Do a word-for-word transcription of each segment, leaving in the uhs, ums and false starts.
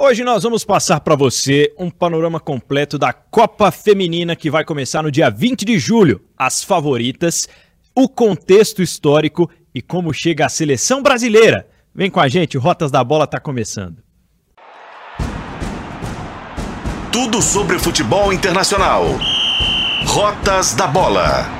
Hoje nós vamos passar para você um panorama completo da Copa Feminina que vai começar no dia vinte de julho. As favoritas, o contexto histórico e como chega a seleção brasileira. Vem com a gente, o Rotas da Bola está começando. Tudo sobre o futebol internacional. Rotas da Bola.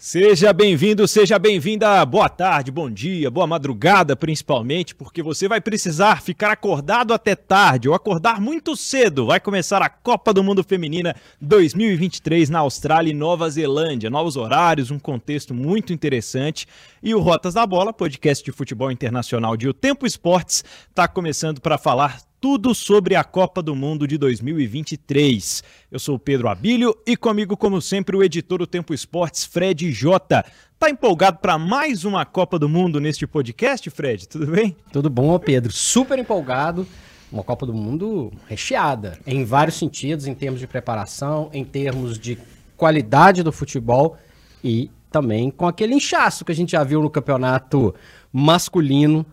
Seja bem-vindo, seja bem-vinda, boa tarde, bom dia, boa madrugada principalmente, porque você vai precisar ficar acordado até tarde ou acordar muito cedo. Vai começar a Copa do Mundo Feminina dois mil e vinte e três na Austrália e Nova Zelândia. Novos horários, um contexto muito interessante. E o Rotas da Bola, podcast de futebol internacional de O Tempo Esportes, está começando para falar tudo sobre a Copa do Mundo de dois mil e vinte e três. Eu sou o Pedro Abílio e comigo, como sempre, o editor do Tempo Esportes, Fred Jota. Tá empolgado para mais uma Copa do Mundo neste podcast, Fred? Tudo bem? Tudo bom, Pedro. Super empolgado. Uma Copa do Mundo recheada em vários sentidos, em termos de preparação, em termos de qualidade do futebol e também com aquele inchaço que a gente já viu no campeonato masculino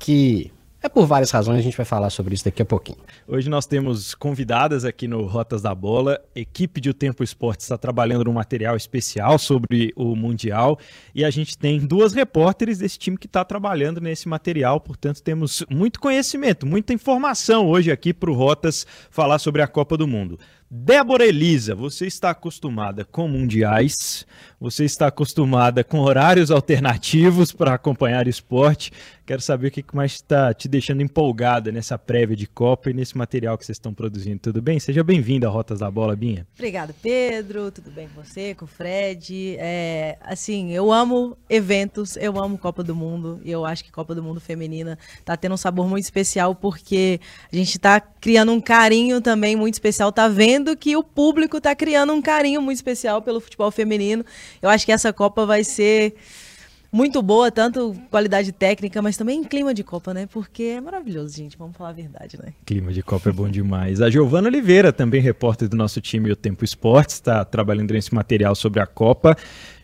que... É por várias razões, a gente vai falar sobre isso daqui a pouquinho. Hoje nós temos convidadas aqui no Rotas da Bola. A equipe de O Tempo Esportes está trabalhando num material especial sobre o Mundial. E a gente tem duas repórteres desse time que está trabalhando nesse material. Portanto, temos muito conhecimento, muita informação hoje aqui para o Rotas falar sobre a Copa do Mundo. Débora Elisa, você está acostumada com mundiais, você está acostumada com horários alternativos para acompanhar esporte. Quero saber o que mais está te deixando empolgada nessa prévia de Copa e nesse material que vocês estão produzindo. Tudo bem? Seja bem-vinda a Rotas da Bola, Binha. Obrigado, Pedro. Tudo bem com você, com o Fred? É, assim, eu amo eventos, eu amo Copa do Mundo e eu acho que Copa do Mundo Feminina está tendo um sabor muito especial porque a gente está criando um carinho também muito especial, está vendo que o público está criando um carinho muito especial pelo futebol feminino. Eu acho que essa Copa vai ser muito boa, tanto qualidade técnica, mas também em clima de Copa, né? Porque é maravilhoso, gente, vamos falar a verdade, né? Clima de Copa é bom demais. A Giovana Oliveira, também repórter do nosso time O Tempo Esportes, está trabalhando nesse material sobre a Copa.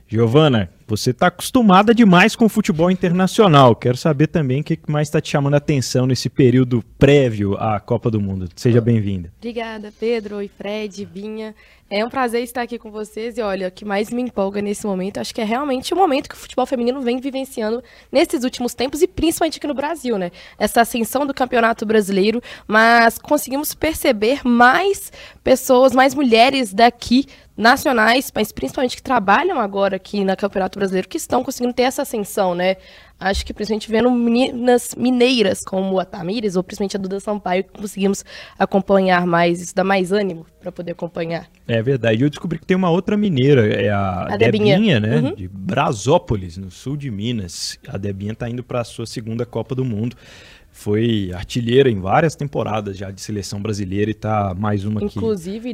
Giovana, você está acostumada demais com o futebol internacional. Quero saber também o que mais está te chamando a atenção nesse período prévio à Copa do Mundo. Seja bem-vinda. Obrigada, Pedro, oi, Fred, Binha. É um prazer estar aqui com vocês e, olha, o que mais me empolga nesse momento, acho que é realmente o momento que o futebol feminino vem vivenciando nesses últimos tempos e principalmente aqui no Brasil, né? Essa ascensão do Campeonato Brasileiro, mas conseguimos perceber mais pessoas, mais mulheres daqui, nacionais, mas principalmente que trabalham agora aqui na Campeonato Brasileiro, que estão conseguindo ter essa ascensão, né? Acho que principalmente vendo meninas mineiras como a Tamires ou principalmente a Duda Sampaio, que conseguimos acompanhar mais, isso dá mais ânimo para poder acompanhar. É verdade, eu descobri que tem uma outra mineira, é a, a Debinha, Debinha, né, uhum. de Brasópolis, no sul de Minas. A Debinha está indo para a sua segunda Copa do Mundo. Foi artilheira em várias temporadas já de seleção brasileira e tá mais uma que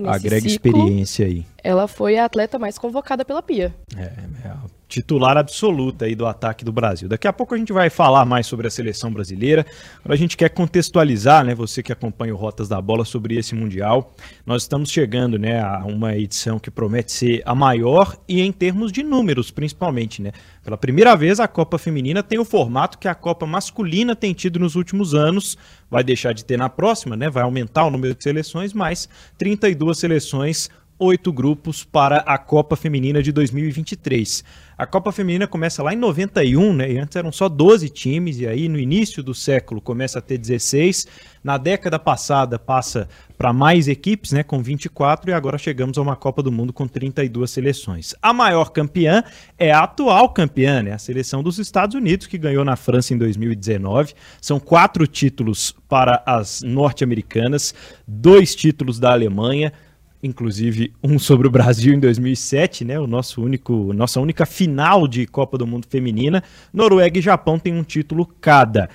agrega experiência aí. Ela foi a atleta mais convocada pela Pia. É, é a titular absoluta aí do ataque do Brasil. Daqui a pouco a gente vai falar mais sobre a seleção brasileira. Agora a gente quer contextualizar, né, você que acompanha o Rotas da Bola sobre esse Mundial. Nós estamos chegando, né, a uma edição que promete ser a maior e em termos de números, principalmente, né? Pela primeira vez, a Copa Feminina tem o formato que a Copa Masculina tem tido nos últimos anos. Vai deixar de ter na próxima, né? Vai aumentar o número de seleções, mas trinta e duas seleções, oito grupos para a Copa Feminina de dois mil e vinte e três. A Copa Feminina começa lá em noventa e um, né? E antes eram só doze times, e aí no início do século começa a ter dezesseis. Na década passada passa para mais equipes, né, com vinte e quatro, e agora chegamos a uma Copa do Mundo com trinta e duas seleções. A maior campeã é a atual campeã, né, a seleção dos Estados Unidos, que ganhou na França em dois mil e dezenove. São quatro títulos para as norte-americanas, dois títulos da Alemanha, inclusive um sobre o Brasil em dois mil e sete, né? O nosso único, nossa única final de Copa do Mundo Feminina. Noruega e Japão têm um título cada.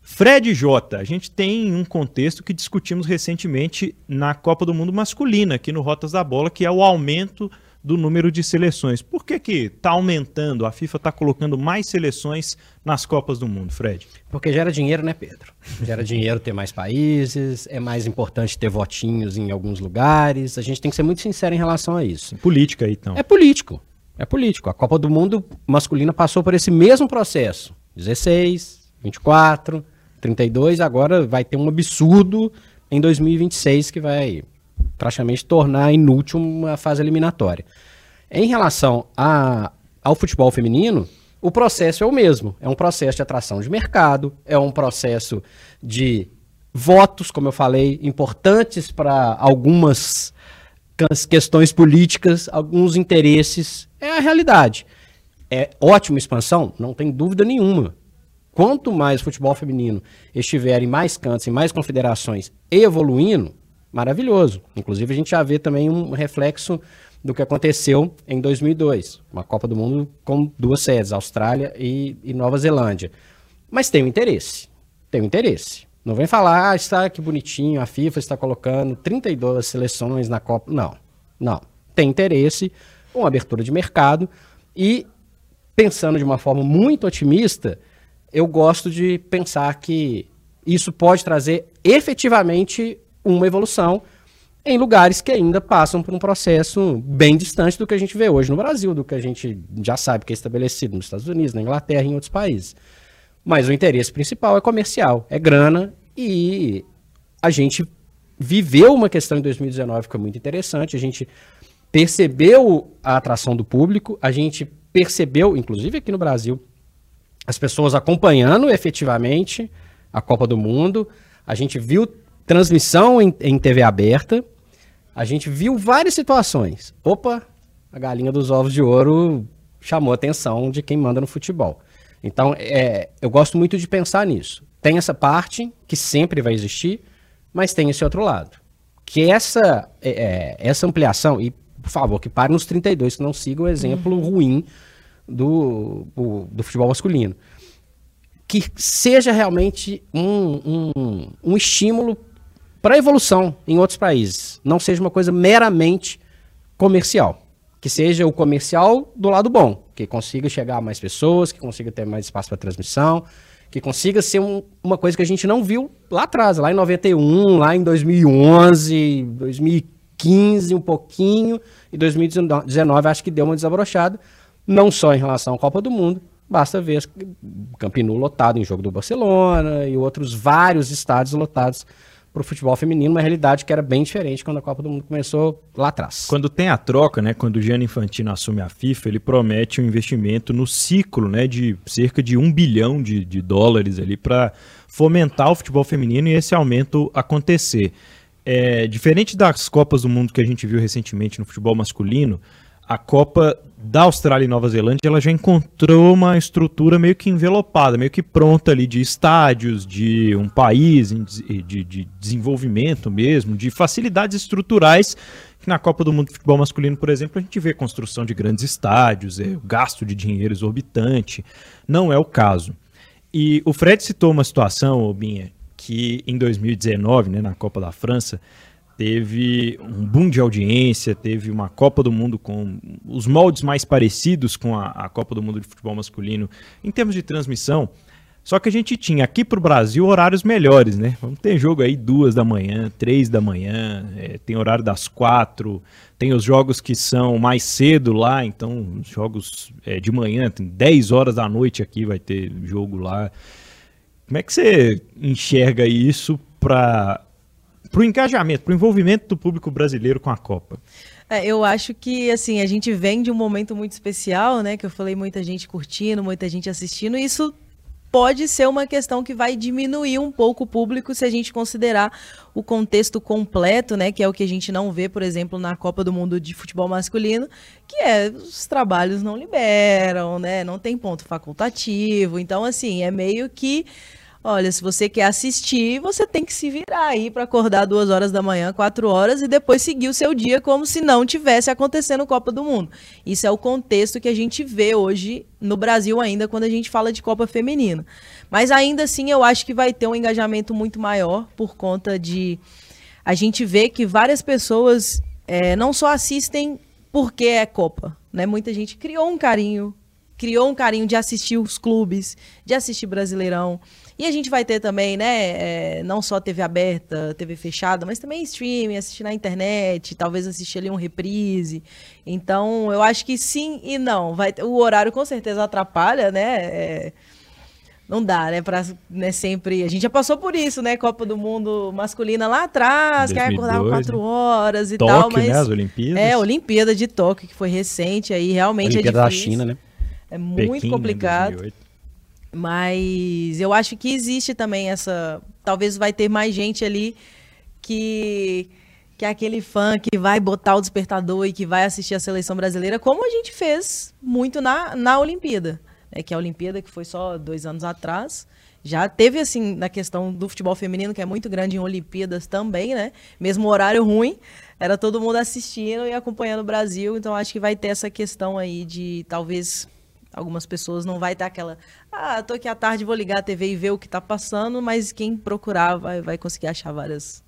Fred Jota, a gente tem um contexto que discutimos recentemente na Copa do Mundo Masculina, aqui no Rotas da Bola, que é o aumento do número de seleções. Por que que tá aumentando? A FIFA tá colocando mais seleções nas Copas do Mundo, Fred? Porque gera dinheiro, né, Pedro? Gera dinheiro ter mais países, é mais importante ter votinhos em alguns lugares. A gente tem que ser muito sincero em relação a isso. É política aí, então. É político. É político. A Copa do Mundo masculina passou por esse mesmo processo dezesseis, vinte e quatro, trinta e dois, agora vai ter um absurdo em dois mil e vinte e seis que vai praticamente tornar inútil uma fase eliminatória. Em relação a, ao futebol feminino, o processo é o mesmo. É um processo de atração de mercado, é um processo de votos, como eu falei, importantes para algumas questões políticas, alguns interesses. É a realidade. É ótima expansão? Não tem dúvida nenhuma. Quanto mais o futebol feminino estiver em mais cantos, em mais confederações, evoluindo, maravilhoso. Inclusive, a gente já vê também um reflexo do que aconteceu em dois mil e dois. Uma Copa do Mundo com duas sedes, Austrália e, e Nova Zelândia. Mas tem um interesse. Tem um interesse. Não vem falar, ah, está que bonitinho, a FIFA está colocando trinta e duas seleções na Copa. Não, não. Tem interesse, uma abertura de mercado e, pensando de uma forma muito otimista, eu gosto de pensar que isso pode trazer efetivamente uma evolução em lugares que ainda passam por um processo bem distante do que a gente vê hoje no Brasil, do que a gente já sabe que é estabelecido nos Estados Unidos, na Inglaterra e em outros países. Mas o interesse principal é comercial, é grana, e a gente viveu uma questão em dois mil e dezenove que foi muito interessante, a gente percebeu a atração do público, a gente percebeu, inclusive aqui no Brasil, as pessoas acompanhando efetivamente a Copa do Mundo, a gente viu transmissão em, em T V aberta, a gente viu várias situações. Opa, a galinha dos ovos de ouro chamou a atenção de quem manda no futebol. Então, é, eu gosto muito de pensar nisso. Tem essa parte, que sempre vai existir, mas tem esse outro lado. Que essa, é, essa ampliação, e por favor, que pare nos trinta e dois, que não siga o exemplo uhum. ruim do, do, do futebol masculino. Que seja realmente um, um, um estímulo para a evolução em outros países. Não seja uma coisa meramente comercial. Que seja o comercial do lado bom, que consiga chegar a mais pessoas, que consiga ter mais espaço para transmissão, que consiga ser um, uma coisa que a gente não viu lá atrás, lá em noventa e um, lá em dois mil e onze, dois mil e quinze um pouquinho, e dois mil e dezenove acho que deu uma desabrochada, não só em relação à Copa do Mundo, basta ver Camp Nou lotado em jogo do Barcelona e outros vários estádios lotados para o futebol feminino, uma realidade que era bem diferente quando a Copa do Mundo começou lá atrás. Quando tem a troca, né, quando o Gianni Infantino assume a FIFA, ele promete um investimento no ciclo, né, de cerca de um bilhão de, de dólares ali para fomentar o futebol feminino e esse aumento acontecer. É, diferente das Copas do Mundo que a gente viu recentemente no futebol masculino, a Copa da Austrália e Nova Zelândia, ela já encontrou uma estrutura meio que envelopada, meio que pronta ali de estádios, de um país, de, de desenvolvimento mesmo, de facilidades estruturais, que na Copa do Mundo de Futebol Masculino, por exemplo, a gente vê construção de grandes estádios, é, o gasto de dinheiro exorbitante, não é o caso. E o Fred citou uma situação, Obinha, que em dois mil e dezenove, né, na Copa da França, teve um boom de audiência, teve uma Copa do Mundo com os moldes mais parecidos com a, a Copa do Mundo de Futebol Masculino em termos de transmissão, só que a gente tinha aqui para o Brasil horários melhores, né? Vamos ter jogo aí duas da manhã, três da manhã, é, tem horário das quatro, tem os jogos que são mais cedo lá, então os jogos é, de manhã, tem dez horas da noite aqui vai ter jogo lá. Como é que você enxerga isso para... para o engajamento, para o envolvimento do público brasileiro com a Copa? É, eu acho que assim, a gente vem de um momento muito especial, né? Que eu falei, muita gente curtindo, muita gente assistindo, e isso pode ser uma questão que vai diminuir um pouco o público se a gente considerar o contexto completo, né? Que é o que a gente não vê, por exemplo, na Copa do Mundo de Futebol Masculino, que é os trabalhos não liberam, né? Não tem ponto facultativo. Então, assim, é meio que... Olha, se você quer assistir, você tem que se virar aí para acordar duas horas da manhã, quatro horas, e depois seguir o seu dia como se não tivesse acontecendo Copa do Mundo. Isso é o contexto que a gente vê hoje no Brasil ainda quando a gente fala de Copa Feminina. Mas ainda assim eu acho que vai ter um engajamento muito maior por conta de... A gente vê que várias pessoas é, não só assistem porque é Copa, né? Muita gente criou um carinho, criou um carinho de assistir os clubes, de assistir Brasileirão. E a gente vai ter também, né, é, não só T V aberta, T V fechada, mas também streaming, assistir na internet, talvez assistir ali um reprise. Então, eu acho que sim e não. Vai, o horário com certeza atrapalha, né, é, Não dá, né? Pra, né? Sempre. A gente já passou por isso, né? Copa do Mundo masculina lá atrás, que acordava quatro horas e Tóquio, tal. Mas... né? As Olimpíadas. É, Olimpíada de Tóquio, que foi recente, aí realmente Olimpíada é difícil. Olimpíada da China, né? É muito Pequim, complicado. Né? dois mil e oito. Mas eu acho que existe também essa... Talvez vai ter mais gente ali que... que é aquele fã que vai botar o despertador e que vai assistir a seleção brasileira, como a gente fez muito na, na Olimpíada. É que a Olimpíada, que foi só dois anos atrás, já teve, assim, na questão do futebol feminino, que é muito grande em Olimpíadas também, né? Mesmo horário ruim, era todo mundo assistindo e acompanhando o Brasil. Então, acho que vai ter essa questão aí de, talvez, algumas pessoas não vai estar aquela... Ah, tô aqui à tarde, vou ligar a T V e ver o que tá passando, mas quem procurar vai, vai conseguir achar várias...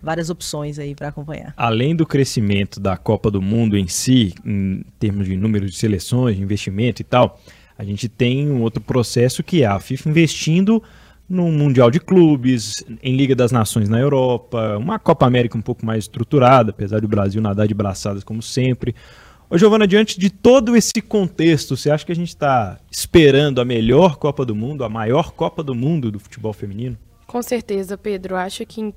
várias opções aí para acompanhar. Além do crescimento da Copa do Mundo em si, em termos de número de seleções, de investimento e tal, a gente tem um outro processo que é a FIFA investindo no Mundial de Clubes, em Liga das Nações na Europa, uma Copa América um pouco mais estruturada, apesar do Brasil nadar de braçadas como sempre. Ô, Giovana, diante de todo esse contexto, você acha que a gente está esperando a melhor Copa do Mundo, a maior Copa do Mundo do futebol feminino? Com certeza, Pedro. Acho que,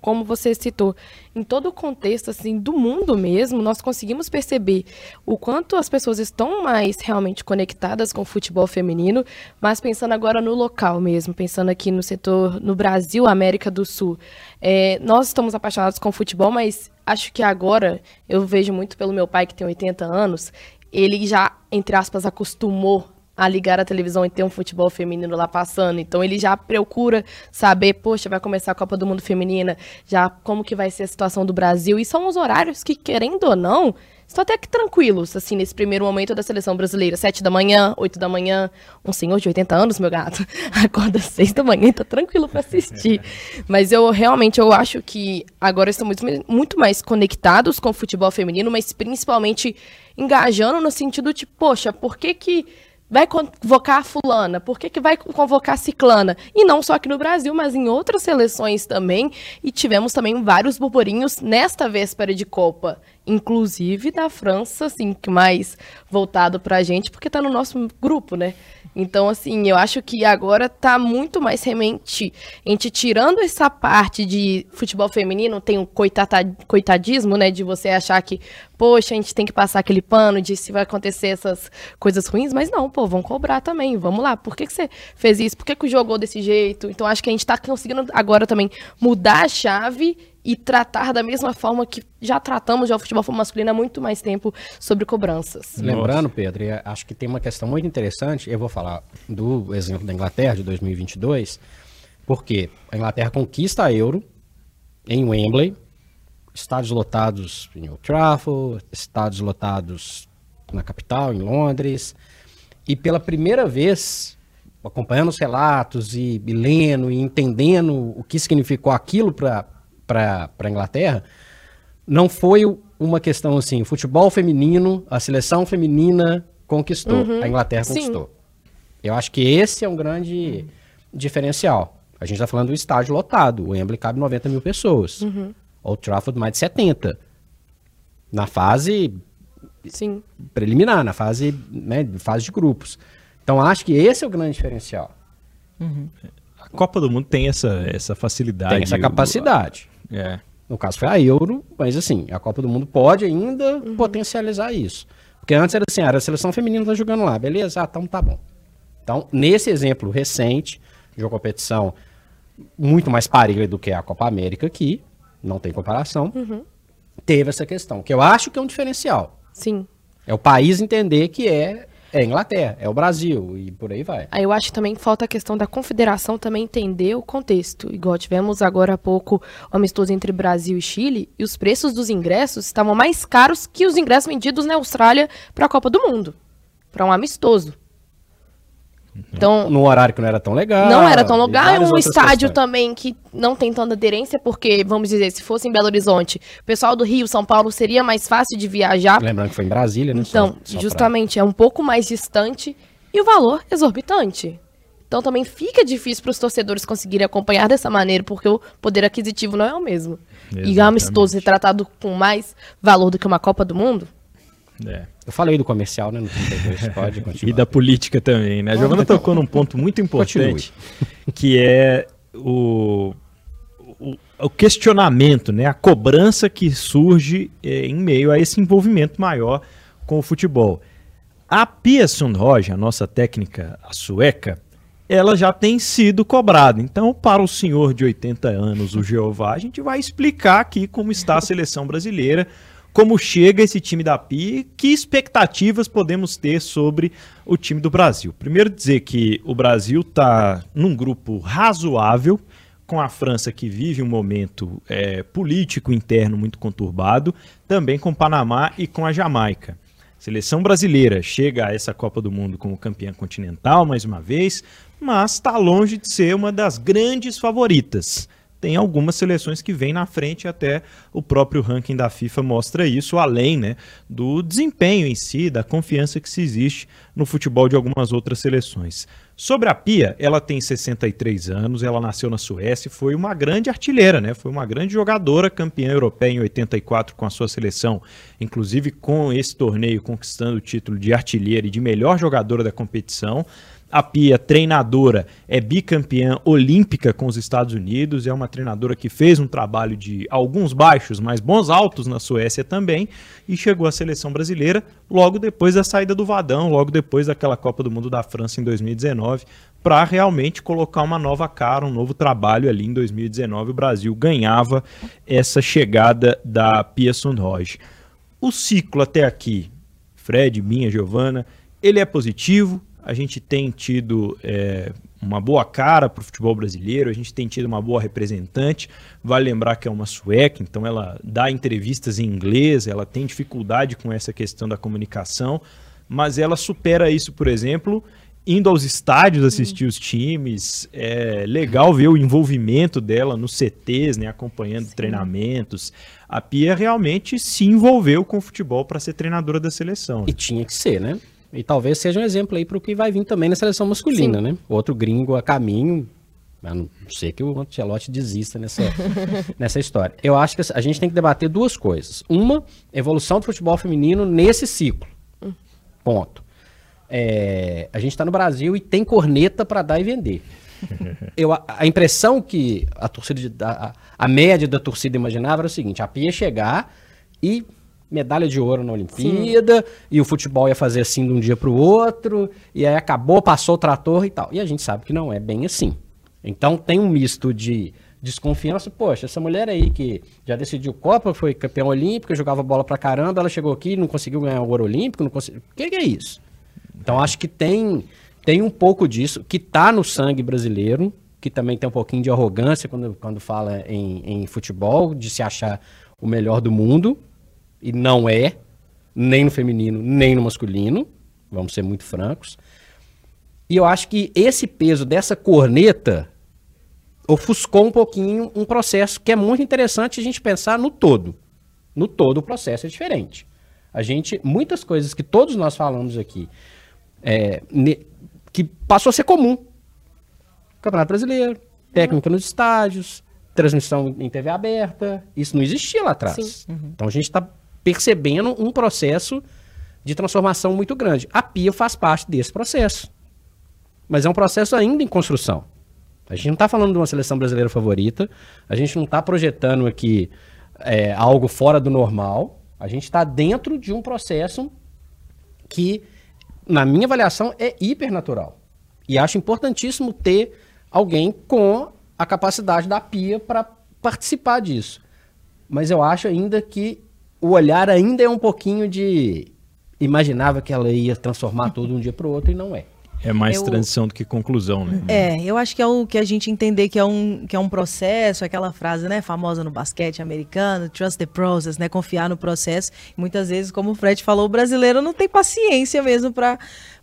como você citou, em todo o contexto assim, do mundo mesmo, nós conseguimos perceber o quanto as pessoas estão mais realmente conectadas com o futebol feminino, mas pensando agora no local mesmo, pensando aqui no setor, no Brasil, América do Sul. É, nós estamos apaixonados com o futebol, mas acho que agora, eu vejo muito pelo meu pai, que tem oitenta anos, ele já, entre aspas, acostumou a ligar a televisão e ter um futebol feminino lá passando. Então ele já procura saber, poxa, vai começar a Copa do Mundo Feminina, já como que vai ser a situação do Brasil. E são os horários que, querendo ou não, estão até que tranquilos, assim, nesse primeiro momento da seleção brasileira. Sete da manhã, oito da manhã, um senhor de oitenta anos, meu gato, acorda às seis da manhã e tá tranquilo para assistir. Mas eu realmente, eu acho que agora estamos muito mais conectados com o futebol feminino, mas principalmente engajando no sentido de, poxa, por que que vai convocar a fulana, por que que vai convocar a ciclana? E não só aqui no Brasil, mas em outras seleções também. E tivemos também vários burburinhos nesta véspera de Copa, inclusive da França, assim, que mais voltado pra gente, porque tá no nosso grupo, né? Então, assim, eu acho que agora tá muito mais remente. A gente tirando essa parte de futebol feminino, tem um coitadismo, né? De você achar que, poxa, a gente tem que passar aquele pano de se vai acontecer essas coisas ruins. Mas não, pô, vão cobrar também. Vamos lá, por que que você fez isso? Por que que jogou desse jeito? Então, acho que a gente tá conseguindo agora também mudar a chave e tratar da mesma forma que já tratamos já o futebol masculino há muito mais tempo sobre cobranças. Lembrando, Pedro, acho que tem uma questão muito interessante, eu vou falar do exemplo da Inglaterra de dois mil e vinte e dois, porque a Inglaterra conquista a Euro em Wembley, estádios lotados em Old Trafford, estádios lotados na capital, em Londres, e pela primeira vez, acompanhando os relatos e, e lendo e entendendo o que significou aquilo para para a Inglaterra, não foi uma questão assim, futebol feminino, a seleção feminina conquistou, uhum, a Inglaterra conquistou. Sim. Eu acho que esse é um grande uhum. diferencial. A gente está falando do estádio lotado, o Wembley cabe noventa mil pessoas, uhum. Old Trafford mais de setenta, na fase Sim. preliminar, na fase, né, fase de grupos. Então acho que esse é o grande diferencial. Uhum. A Copa do Mundo tem essa, essa facilidade. Tem essa capacidade. É. No caso foi a Euro, mas assim, a Copa do Mundo pode ainda uhum. potencializar isso. Porque antes era assim, era a seleção feminina tá jogando lá, beleza? Ah, então tá bom. Então, nesse exemplo recente, de uma competição muito mais parelha do que a Copa América aqui, não tem comparação, uhum. teve essa questão, que eu acho que é um diferencial. Sim. É o país entender que é... É a Inglaterra, é o Brasil e por aí vai. Aí eu acho que também falta a questão da confederação também entender o contexto. Igual tivemos agora há pouco o amistoso entre Brasil e Chile e os preços dos ingressos estavam mais caros que os ingressos vendidos na Austrália para a Copa do Mundo, para um amistoso. Então, num horário que não era tão legal. Não era tão legal, é um estádio questões. também que não tem tanta aderência, porque, vamos dizer, se fosse em Belo Horizonte, o pessoal do Rio, São Paulo, seria mais fácil de viajar. Lembrando que foi em Brasília, né? Então, só, só justamente, pra... é um pouco mais distante e o valor exorbitante. Então também fica difícil para os torcedores conseguirem acompanhar dessa maneira, porque o poder aquisitivo não é o mesmo. Exatamente. E o amistoso é tratado com mais valor do que uma Copa do Mundo. É. Eu falei do comercial, né? No trinta e dois, pode continuar. E da política também, né? A Giovana tocou num ponto muito importante, que é o, o, o questionamento, né? A cobrança que surge eh, em meio a esse envolvimento maior com o futebol. A Pia Sundhage, a nossa técnica a sueca, ela já tem sido cobrada. Então, para o senhor de oitenta anos, o Jeová, a gente vai explicar aqui como está a seleção brasileira, como chega esse time da Pia e que expectativas podemos ter sobre o time do Brasil. Primeiro dizer que o Brasil está num grupo razoável, com a França, que vive um momento é, político interno muito conturbado, também com o Panamá e com a Jamaica. Seleção brasileira chega a essa Copa do Mundo como campeã continental, mais uma vez, mas está longe de ser uma das grandes favoritas. Tem algumas seleções que vêm na frente, até o próprio ranking da FIFA mostra isso, além, né, do desempenho em si, da confiança que se existe no futebol de algumas outras seleções. Sobre a Pia, ela tem sessenta e três anos, ela nasceu na Suécia e foi uma grande artilheira, né? Foi uma grande jogadora, campeã europeia em oitenta e quatro com a sua seleção, inclusive com esse torneio conquistando o título de artilheira e de melhor jogadora da competição. A Pia, treinadora, é bicampeã olímpica com os Estados Unidos, é uma treinadora que fez um trabalho de alguns baixos, mas bons altos na Suécia também, e chegou à seleção brasileira logo depois da saída do Vadão, logo depois daquela Copa do Mundo da França em dois mil e dezenove, para realmente colocar uma nova cara, um novo trabalho ali em dois mil e dezenove. O Brasil ganhava essa chegada da Pia Sundhage. O ciclo até aqui, Fred, minha, Giovana, ele é positivo. A gente tem tido é, uma boa cara para o futebol brasileiro, a gente tem tido uma boa representante. Vale lembrar que é uma sueca, então ela dá entrevistas em inglês, ela tem dificuldade com essa questão da comunicação, mas ela supera isso, por exemplo, indo aos estádios assistir os times. É legal ver o envolvimento dela nos C Tês, né, acompanhando Sim. treinamentos. A Pia realmente se envolveu com o futebol para ser treinadora da seleção. Né? E tinha que ser, né? E talvez seja um exemplo aí para o que vai vir também na seleção masculina, Sim. né? Outro gringo a caminho, a não ser que o Ancelotti desista nessa, nessa história. Eu acho que a gente tem que debater duas coisas. Uma, evolução do futebol feminino nesse ciclo. Ponto. É, a gente está no Brasil e tem corneta para dar e vender. Eu, a, a impressão que a, torcida, a, a média da torcida imaginava era o seguinte: a Pia chegar e... medalha de ouro na Olimpíada, Sim. e o futebol ia fazer assim de um dia para o outro, e aí acabou, passou o trator e tal. E a gente sabe que não é bem assim. Então tem um misto de desconfiança. Poxa, essa mulher aí que já decidiu Copa, foi campeã olímpica, jogava bola pra caramba, ela chegou aqui, não conseguiu ganhar o ouro olímpico, não conseguiu... O que, que é isso? Então acho que tem, tem um pouco disso, que tá no sangue brasileiro, que também tem um pouquinho de arrogância quando, quando fala em, em futebol, de se achar o melhor do mundo, e não é, nem no feminino, nem no masculino, vamos ser muito francos. E eu acho que esse peso dessa corneta ofuscou um pouquinho um processo que é muito interessante a gente pensar no todo. No todo o processo é diferente. A gente, muitas coisas que todos nós falamos aqui, é, ne, que passou a ser comum. Campeonato Brasileiro, técnica nos estádios, transmissão em T V aberta, isso não existia lá atrás. Uhum. Então a gente está percebendo um processo de transformação muito grande. A Pia faz parte desse processo. Mas é um processo ainda em construção. A gente não está falando de uma seleção brasileira favorita, a gente não está projetando aqui é, algo fora do normal, a gente está dentro de um processo que, na minha avaliação, é hipernatural. E acho importantíssimo ter alguém com a capacidade da Pia para participar disso. Mas eu acho ainda que o olhar ainda é um pouquinho de... Imaginava que ela ia transformar tudo de um dia para o outro e não é. É mais eu... transição do que conclusão, né? É, eu acho que é o que a gente entender que é um, que é um processo, aquela frase, né, famosa no basquete americano, trust the process, né, confiar no processo. Muitas vezes, como o Fred falou, o brasileiro não tem paciência mesmo para...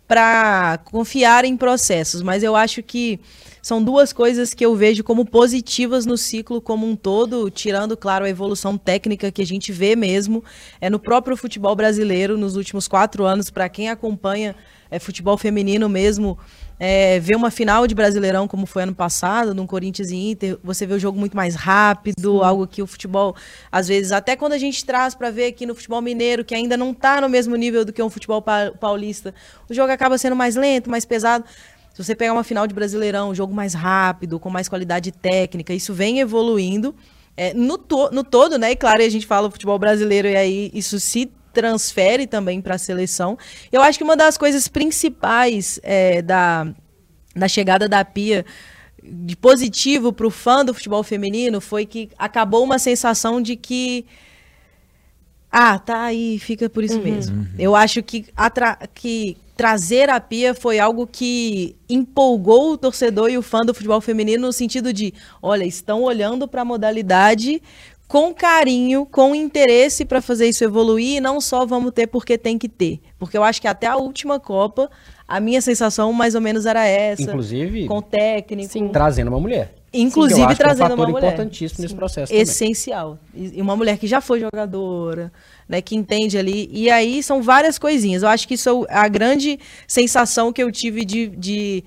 para confiar em processos, mas eu acho que são duas coisas que eu vejo como positivas no ciclo como um todo, tirando, claro, a evolução técnica que a gente vê mesmo, é no próprio futebol brasileiro, nos últimos quatro anos, para quem acompanha é, futebol feminino mesmo, é, ver uma final de Brasileirão como foi ano passado, no Corinthians e Inter, você vê o jogo muito mais rápido, sim, algo que o futebol, às vezes, até quando a gente traz para ver aqui no futebol mineiro, que ainda não está no mesmo nível do que um futebol pa- paulista, o jogo acaba sendo mais lento, mais pesado. Se você pegar uma final de Brasileirão, um jogo mais rápido, com mais qualidade técnica, isso vem evoluindo é, no, to- no todo, né? E claro, a gente fala o futebol brasileiro e aí isso se transfere também para a seleção. Eu acho que uma das coisas principais é, da, da chegada da Pia de positivo para o fã do futebol feminino foi que acabou uma sensação de que ah, tá aí, fica por isso uhum. mesmo. Uhum. Eu acho que, atra- que trazer a Pia foi algo que empolgou o torcedor e o fã do futebol feminino no sentido de, olha, estão olhando para a modalidade com carinho, com interesse para fazer isso evoluir, e não só vamos ter porque tem que ter. Porque eu acho que até a última Copa, a minha sensação mais ou menos era essa. Inclusive, com técnico. Sim, trazendo uma mulher. Inclusive, sim, eu acho trazendo que é um fator uma mulher. Importantíssimo, sim, nesse processo. Essencial. Também. E uma mulher que já foi jogadora, né, que entende ali. E aí são várias coisinhas. Eu acho que isso é a grande sensação que eu tive de... de...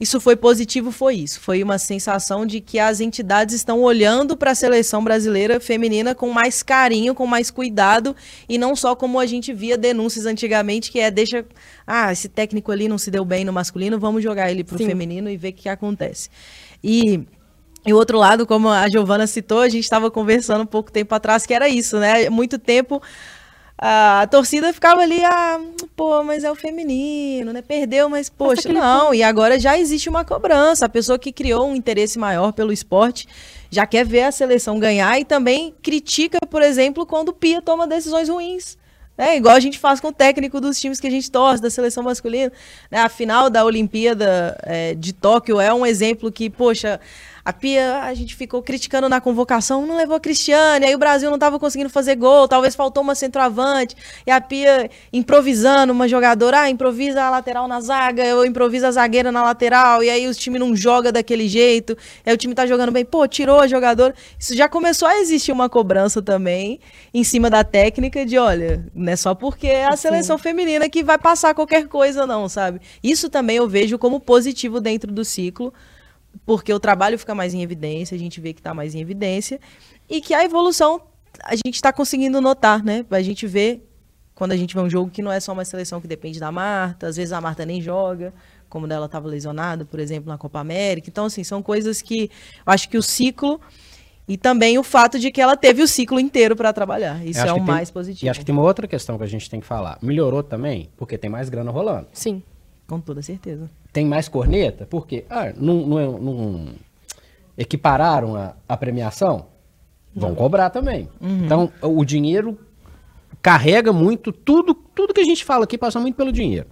Isso foi positivo, foi isso. Foi uma sensação de que as entidades estão olhando para a seleção brasileira feminina com mais carinho, com mais cuidado, e não só como a gente via denúncias antigamente, que é deixa, ah, esse técnico ali não se deu bem no masculino, vamos jogar ele para o feminino e ver o que acontece. E... E o outro lado, como a Giovana citou, a gente estava conversando um pouco tempo atrás, que era isso, né? Muito tempo a torcida ficava ali, ah, pô, mas é o feminino, né? Perdeu, mas poxa, Nossa, não. Foi... E agora já existe uma cobrança. A pessoa que criou um interesse maior pelo esporte já quer ver a seleção ganhar e também critica, por exemplo, quando o Pia toma decisões ruins. É, igual a gente faz com o técnico dos times que a gente torce, da seleção masculina. Né? A final da Olimpíada é, de Tóquio é um exemplo que, poxa, a Pia, a gente ficou criticando na convocação, não levou a Cristiane, aí o Brasil não estava conseguindo fazer gol, talvez faltou uma centroavante, e a Pia improvisando uma jogadora, ah, improvisa a lateral na zaga, eu improviso a zagueira na lateral, e aí o time não joga daquele jeito, aí o time tá jogando bem, pô, tirou a jogadora. Isso já começou a existir uma cobrança também, em cima da técnica de, olha, né? É só porque é a seleção Sim. feminina que vai passar qualquer coisa, não, sabe? Isso também eu vejo como positivo dentro do ciclo, porque o trabalho fica mais em evidência, a gente vê que está mais em evidência, e que a evolução a gente está conseguindo notar, né? A gente vê, quando a gente vê um jogo, que não é só uma seleção que depende da Marta, às vezes a Marta nem joga, como dela estava lesionada, por exemplo, na Copa América. Então, assim, são coisas que eu acho que o ciclo... E também o fato de que ela teve o ciclo inteiro para trabalhar. Isso é o mais positivo. E acho que tem uma outra questão que a gente tem que falar. Melhorou também porque tem mais grana rolando. Sim, com toda certeza. Tem mais corneta porque ah, não, não, não equipararam a, a premiação? Não. Vão cobrar também. Uhum. Então, o dinheiro carrega muito. Tudo, tudo que a gente fala aqui passa muito pelo dinheiro.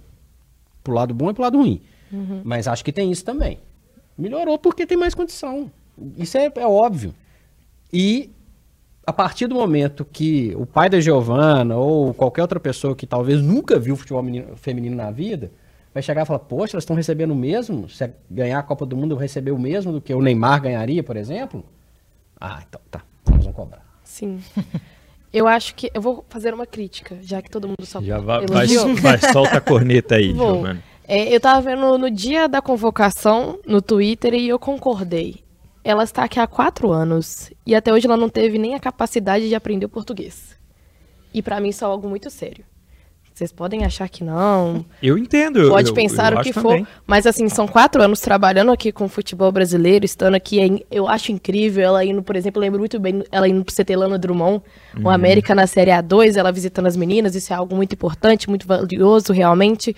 Pro lado bom e pro lado ruim. Uhum. Mas acho que tem isso também. Melhorou porque tem mais condição. Isso é, é óbvio. E a partir do momento que o pai da Giovana ou qualquer outra pessoa que talvez nunca viu futebol menino, feminino na vida, vai chegar e falar, poxa, elas estão recebendo o mesmo? Se ganhar a Copa do Mundo, eu receber o mesmo do que o Neymar ganharia, por exemplo? Ah, então tá, nós vamos cobrar. Sim. Eu acho que... Eu vou fazer uma crítica, já que todo mundo só... Já vai, vai, vai, solta a corneta aí, bom, Giovana. É, eu tava vendo no dia da convocação, no Twitter, e eu concordei. Ela está aqui há quatro anos e até hoje ela não teve nem a capacidade de aprender o português. E para mim isso é algo muito sério. Vocês podem achar que não. Eu entendo. Pode eu, pensar eu o que for. Também. Mas assim, são quatro anos trabalhando aqui com o futebol brasileiro, estando aqui. Eu acho incrível ela indo, por exemplo, eu lembro muito bem ela indo pro C T Lano Drummond, o uhum. América na Série A dois, ela visitando as meninas. Isso é algo muito importante, muito valioso realmente.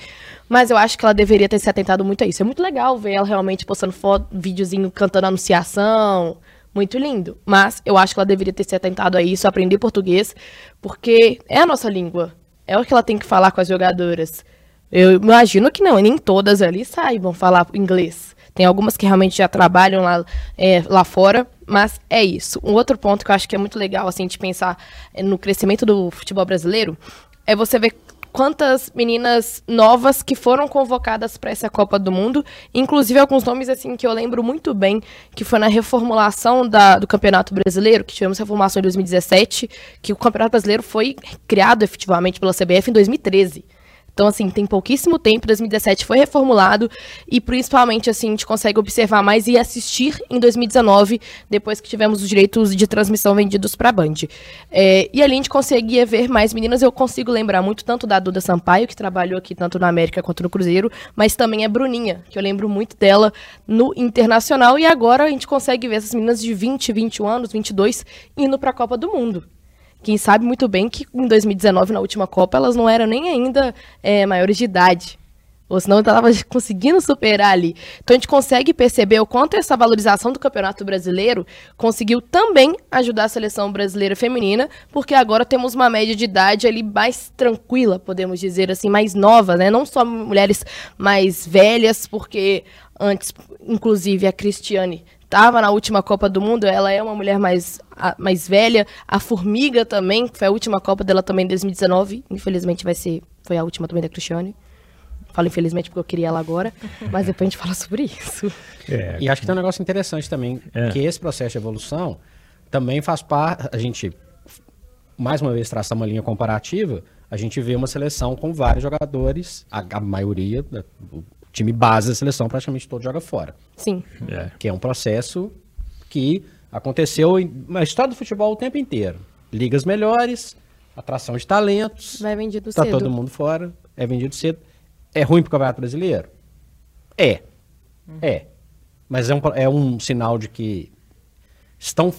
Mas eu acho que ela deveria ter se atentado muito a isso. É muito legal ver ela realmente postando foto, videozinho, cantando anunciação. Muito lindo. Mas eu acho que ela deveria ter se atentado a isso, aprender português, porque é a nossa língua. É o que ela tem que falar com as jogadoras. Eu imagino que não, nem todas ali saibam falar inglês. Tem algumas que realmente já trabalham lá, é, lá fora, mas é isso. Um outro ponto que eu acho que é muito legal, assim, de pensar no crescimento do futebol brasileiro, é você ver quantas meninas novas que foram convocadas para essa Copa do Mundo, inclusive alguns nomes, assim, que eu lembro muito bem, que foi na reformulação da, do Campeonato Brasileiro, que tivemos reformulação em dois mil e dezessete, que o Campeonato Brasileiro foi criado efetivamente pela C B F em dois mil e treze. Então, assim, tem pouquíssimo tempo, dois mil e dezessete foi reformulado e, principalmente, assim, a gente consegue observar mais e assistir em dois mil e dezenove, depois que tivemos os direitos de transmissão vendidos para a Band. É, e ali a gente conseguia ver mais meninas. Eu consigo lembrar muito tanto da Duda Sampaio, que trabalhou aqui tanto na América quanto no Cruzeiro, mas também a Bruninha, que eu lembro muito dela no Internacional. E agora a gente consegue ver essas meninas de vinte, vinte e um anos, vinte e dois, indo para a Copa do Mundo. Quem sabe muito bem que em dois mil e dezenove, na última Copa, elas não eram nem ainda é, maiores de idade. Ou senão ela estava conseguindo superar ali. Então a gente consegue perceber o quanto essa valorização do Campeonato Brasileiro conseguiu também ajudar a seleção brasileira feminina, porque agora temos uma média de idade ali mais tranquila, podemos dizer assim, mais nova, né? Não só mulheres mais velhas, porque antes, inclusive, a Cristiane estava na última Copa do Mundo, ela é uma mulher mais, a, mais velha, a Formiga também, que foi a última Copa dela também em dois mil e dezenove, infelizmente vai ser, foi a última também da Cristiane. Falo infelizmente porque eu queria ela agora, mas depois a gente fala sobre isso. É. E acho que tem um negócio interessante também, é. que esse processo de evolução também faz parte, a gente, mais uma vez, traçar uma linha comparativa, a gente vê uma seleção com vários jogadores, a, a maioria... O, time base da seleção praticamente todo joga fora. Sim. É. Que é um processo que aconteceu na história do futebol o tempo inteiro. Ligas melhores, atração de talentos. Vai vendido tá cedo. Tá todo mundo fora, é vendido cedo. É ruim pro Campeonato Brasileiro? É. Uhum. É. Mas é um, é um sinal de que estão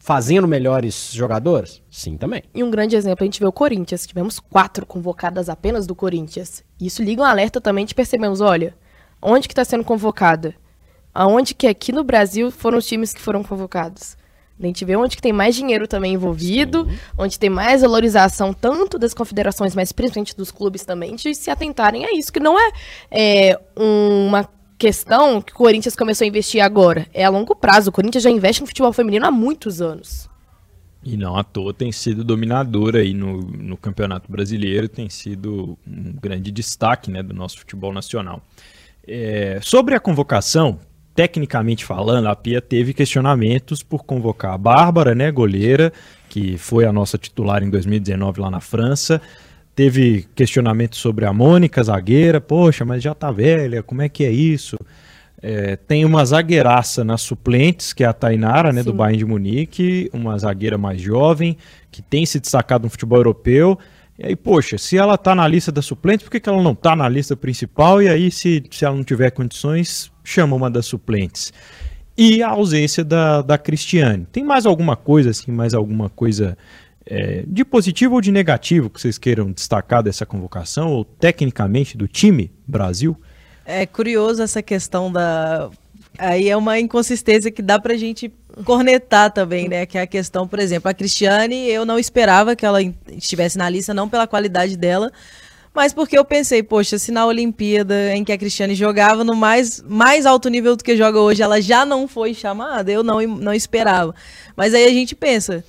fazendo melhores jogadores? Sim, também. E um grande exemplo, a gente vê o Corinthians. Tivemos quatro convocadas apenas do Corinthians. Isso liga um alerta também de percebemos, olha, onde que está sendo convocada? Aonde que aqui no Brasil foram os times que foram convocados? A gente vê onde que tem mais dinheiro também envolvido, sim, onde tem mais valorização tanto das confederações, mas principalmente dos clubes também, de se atentarem a isso, que não é, é uma questão que o Corinthians começou a investir agora. É a longo prazo. O Corinthians já investe no futebol feminino há muitos anos. E não à toa tem sido dominador aí no, no Campeonato Brasileiro, tem sido um grande destaque, né, do nosso futebol nacional. É, sobre a convocação, tecnicamente falando, a Pia teve questionamentos por convocar a Bárbara, né, goleira, que foi a nossa titular em dois mil e dezenove lá na França. Teve questionamento sobre a Mônica, zagueira. Poxa, mas já tá velha, como é que é isso? É, tem uma zagueiraça nas suplentes, que é a Tainara, né, do Bayern de Munique, uma zagueira mais jovem, que tem se destacado no futebol europeu. E aí, poxa, se ela tá na lista das suplentes, por que, que ela não tá na lista principal? E aí, se, se ela não tiver condições, chama uma das suplentes. E a ausência da, da Cristiane. Tem mais alguma coisa, assim, mais alguma coisa... É, de positivo ou de negativo que vocês queiram destacar dessa convocação ou tecnicamente do time Brasil? É curioso essa questão da... Aí é uma inconsistência que dá pra gente cornetar também, né? Que é a questão, por exemplo, a Cristiane, eu não esperava que ela estivesse na lista, não pela qualidade dela, mas porque eu pensei, poxa, se na Olimpíada em que a Cristiane jogava no mais, mais alto nível do que joga hoje, ela já não foi chamada, eu não, não esperava. Mas aí a gente pensa...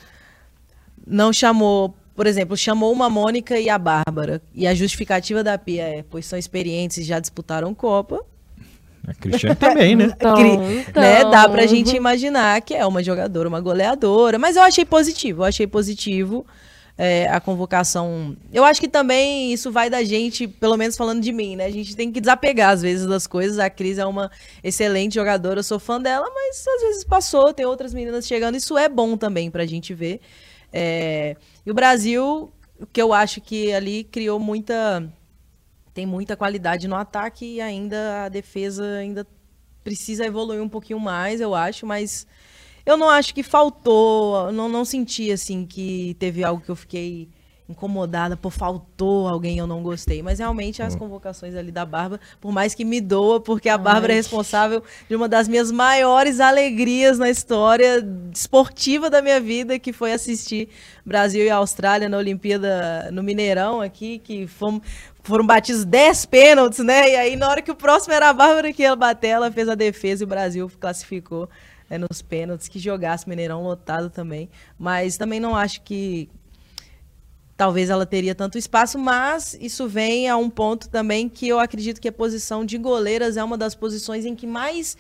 Não chamou, por exemplo, chamou uma Mônica e a Bárbara. E a justificativa da Pia é, pois são experientes e já disputaram Copa. A Cristiane também, né? Então, então... né? Dá pra gente imaginar que é uma jogadora, uma goleadora. Mas eu achei positivo, eu achei positivo é, a convocação. Eu acho que também isso vai da gente, pelo menos falando de mim, né? A gente tem que desapegar às vezes das coisas. A Cris é uma excelente jogadora, eu sou fã dela, mas às vezes passou, tem outras meninas chegando. Isso é bom também pra gente ver. É, e o Brasil, o que eu acho que ali criou muita, tem muita qualidade no ataque e ainda a defesa ainda precisa evoluir um pouquinho mais, eu acho, mas eu não acho que faltou, não, não senti assim que teve algo que eu fiquei incomodada, pô, faltou alguém, eu não gostei, mas realmente as convocações ali da Bárbara, por mais que me doa, porque a Bárbara é responsável de uma das minhas maiores alegrias na história esportiva da minha vida, que foi assistir Brasil e Austrália na Olimpíada, no Mineirão aqui, que fomos, foram batidos dez pênaltis, né, e aí na hora que o próximo era a Bárbara que ia bater, ela fez a defesa e o Brasil classificou, né, nos pênaltis, que jogasse Mineirão lotado também, mas também não acho que talvez ela teria tanto espaço, mas isso vem a um ponto também que eu acredito que a posição de goleiras é uma das posições em que mais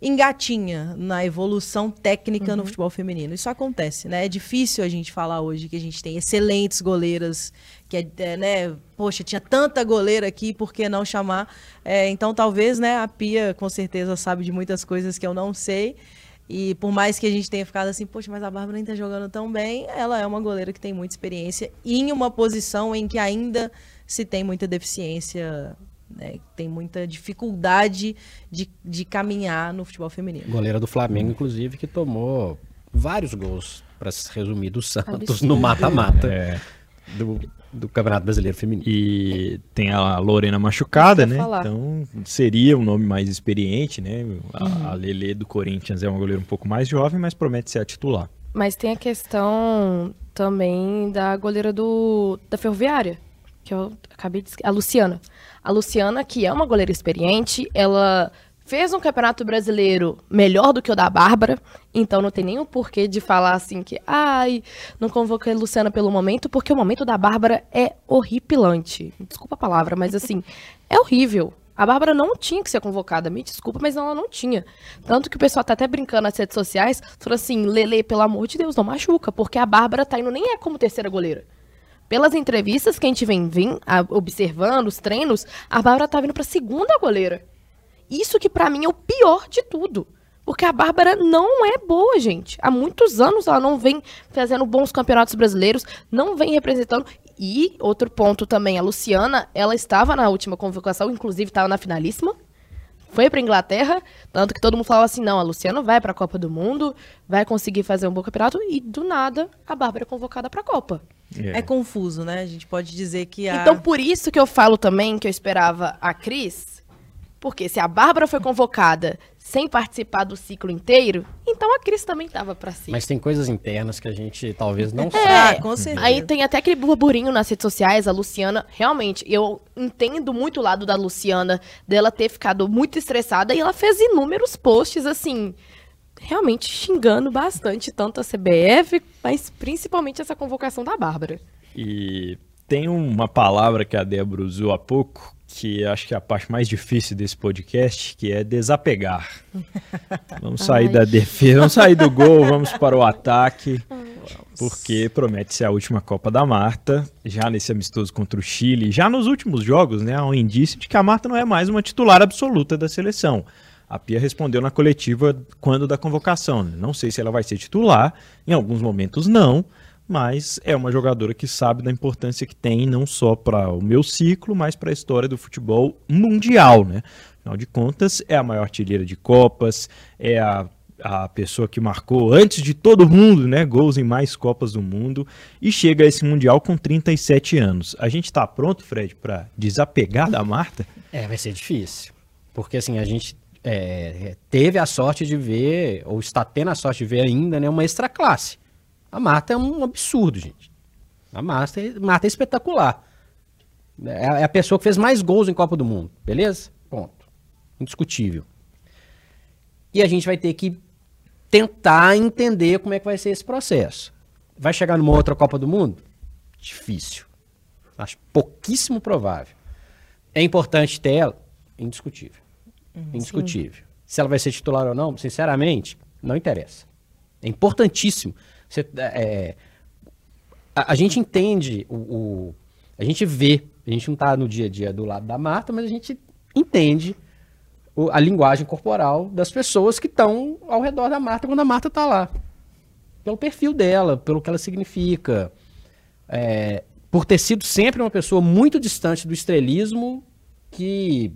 engatinha na evolução técnica, uhum, no futebol feminino. Isso acontece, né? É difícil a gente falar hoje que a gente tem excelentes goleiras, que é, é né? Poxa, tinha tanta goleira aqui, por que não chamar? É, então, talvez, né? A Pia, com certeza, sabe de muitas coisas que eu não sei. E por mais que a gente tenha ficado assim, poxa, mas a Bárbara nem tá jogando tão bem, ela é uma goleira que tem muita experiência e em uma posição em que ainda se tem muita deficiência, né, tem muita dificuldade de, de caminhar no futebol feminino. Goleira do Flamengo, inclusive, que tomou vários gols, para se resumir, do Santos no mata-mata é. do, do Campeonato Brasileiro Feminino. E tem a Lorena machucada, né? Falar. Então seria um nome mais experiente, né? A, uhum. a Lelê do Corinthians é uma goleira um pouco mais jovem, mas promete ser a titular. Mas tem a questão também da goleira do, da Ferroviária, que eu acabei de... a Luciana. A Luciana, que é uma goleira experiente, ela fez um campeonato brasileiro melhor do que o da Bárbara, então não tem nenhum porquê de falar assim que, ai, não convoquei a Luciana pelo momento, porque o momento da Bárbara é horripilante. Desculpa a palavra, mas assim, é horrível. A Bárbara não tinha que ser convocada, me desculpa, mas não, ela não tinha. Tanto que o pessoal tá até brincando nas redes sociais, falou assim, Lelê, pelo amor de Deus, não machuca, porque a Bárbara tá indo nem é como terceira goleira. Pelas entrevistas que a gente vem, vem a, observando, os treinos, a Bárbara tá vindo pra segunda goleira. Isso que pra mim é o pior de tudo. Porque a Bárbara não é boa, gente. Há muitos anos ela não vem fazendo bons campeonatos brasileiros, não vem representando. E outro ponto também, a Luciana, ela estava na última convocação, inclusive estava na finalíssima. Foi pra Inglaterra, tanto que todo mundo falava assim, não, a Luciana vai pra Copa do Mundo, vai conseguir fazer um bom campeonato, e do nada, a Bárbara é convocada pra Copa. Yeah. É confuso, né? A gente pode dizer que a... Então, por isso que eu falo também que eu esperava a Cris, porque se a Bárbara foi convocada sem participar do ciclo inteiro, então a Cris também tava pra si. Mas tem coisas internas que a gente talvez não é, saiba. É, com certeza. Aí tem até aquele burburinho nas redes sociais, a Luciana, realmente, eu entendo muito o lado da Luciana, dela ter ficado muito estressada, e ela fez inúmeros posts, assim, realmente xingando bastante, tanto a C B F, mas principalmente essa convocação da Bárbara. E tem uma palavra que a Débora usou há pouco, que acho que é a parte mais difícil desse podcast, que é desapegar. Vamos sair Ai. da defesa, vamos sair do gol, vamos para o ataque, porque promete ser a última Copa da Marta, já nesse amistoso contra o Chile, já nos últimos jogos, né, há um indício de que a Marta não é mais uma titular absoluta da seleção. A Pia respondeu na coletiva quando da convocação, né? Não sei se ela vai ser titular, em alguns momentos não, mas é uma jogadora que sabe da importância que tem, não só para o meu ciclo, mas para a história do futebol mundial, né? Afinal de contas, é a maior artilheira de Copas, é a, a pessoa que marcou antes de todo mundo, né? Gols em mais Copas do Mundo, e chega a esse Mundial com trinta e sete anos. A gente está pronto, Fred, para desapegar da Marta? É, vai ser difícil, porque assim, a gente... É, teve a sorte de ver, ou está tendo a sorte de ver ainda, né, uma extra classe. A Marta é um absurdo, gente. A Marta, a Marta é espetacular. É a pessoa que fez mais gols em Copa do Mundo, beleza? Ponto. Indiscutível. E a gente vai ter que tentar entender como é que vai ser esse processo. Vai chegar numa outra Copa do Mundo? Difícil. Acho pouquíssimo provável. É importante ter ela? Indiscutível. Indiscutível. Sim. Se ela vai ser titular ou não, sinceramente, não interessa. É importantíssimo. Você, é, a, a gente entende, o, o, a gente vê, a gente não está no dia a dia do lado da Marta, mas a gente entende o, a linguagem corporal das pessoas que estão ao redor da Marta quando a Marta está lá. Pelo perfil dela, pelo que ela significa. É, por ter sido sempre uma pessoa muito distante do estrelismo que...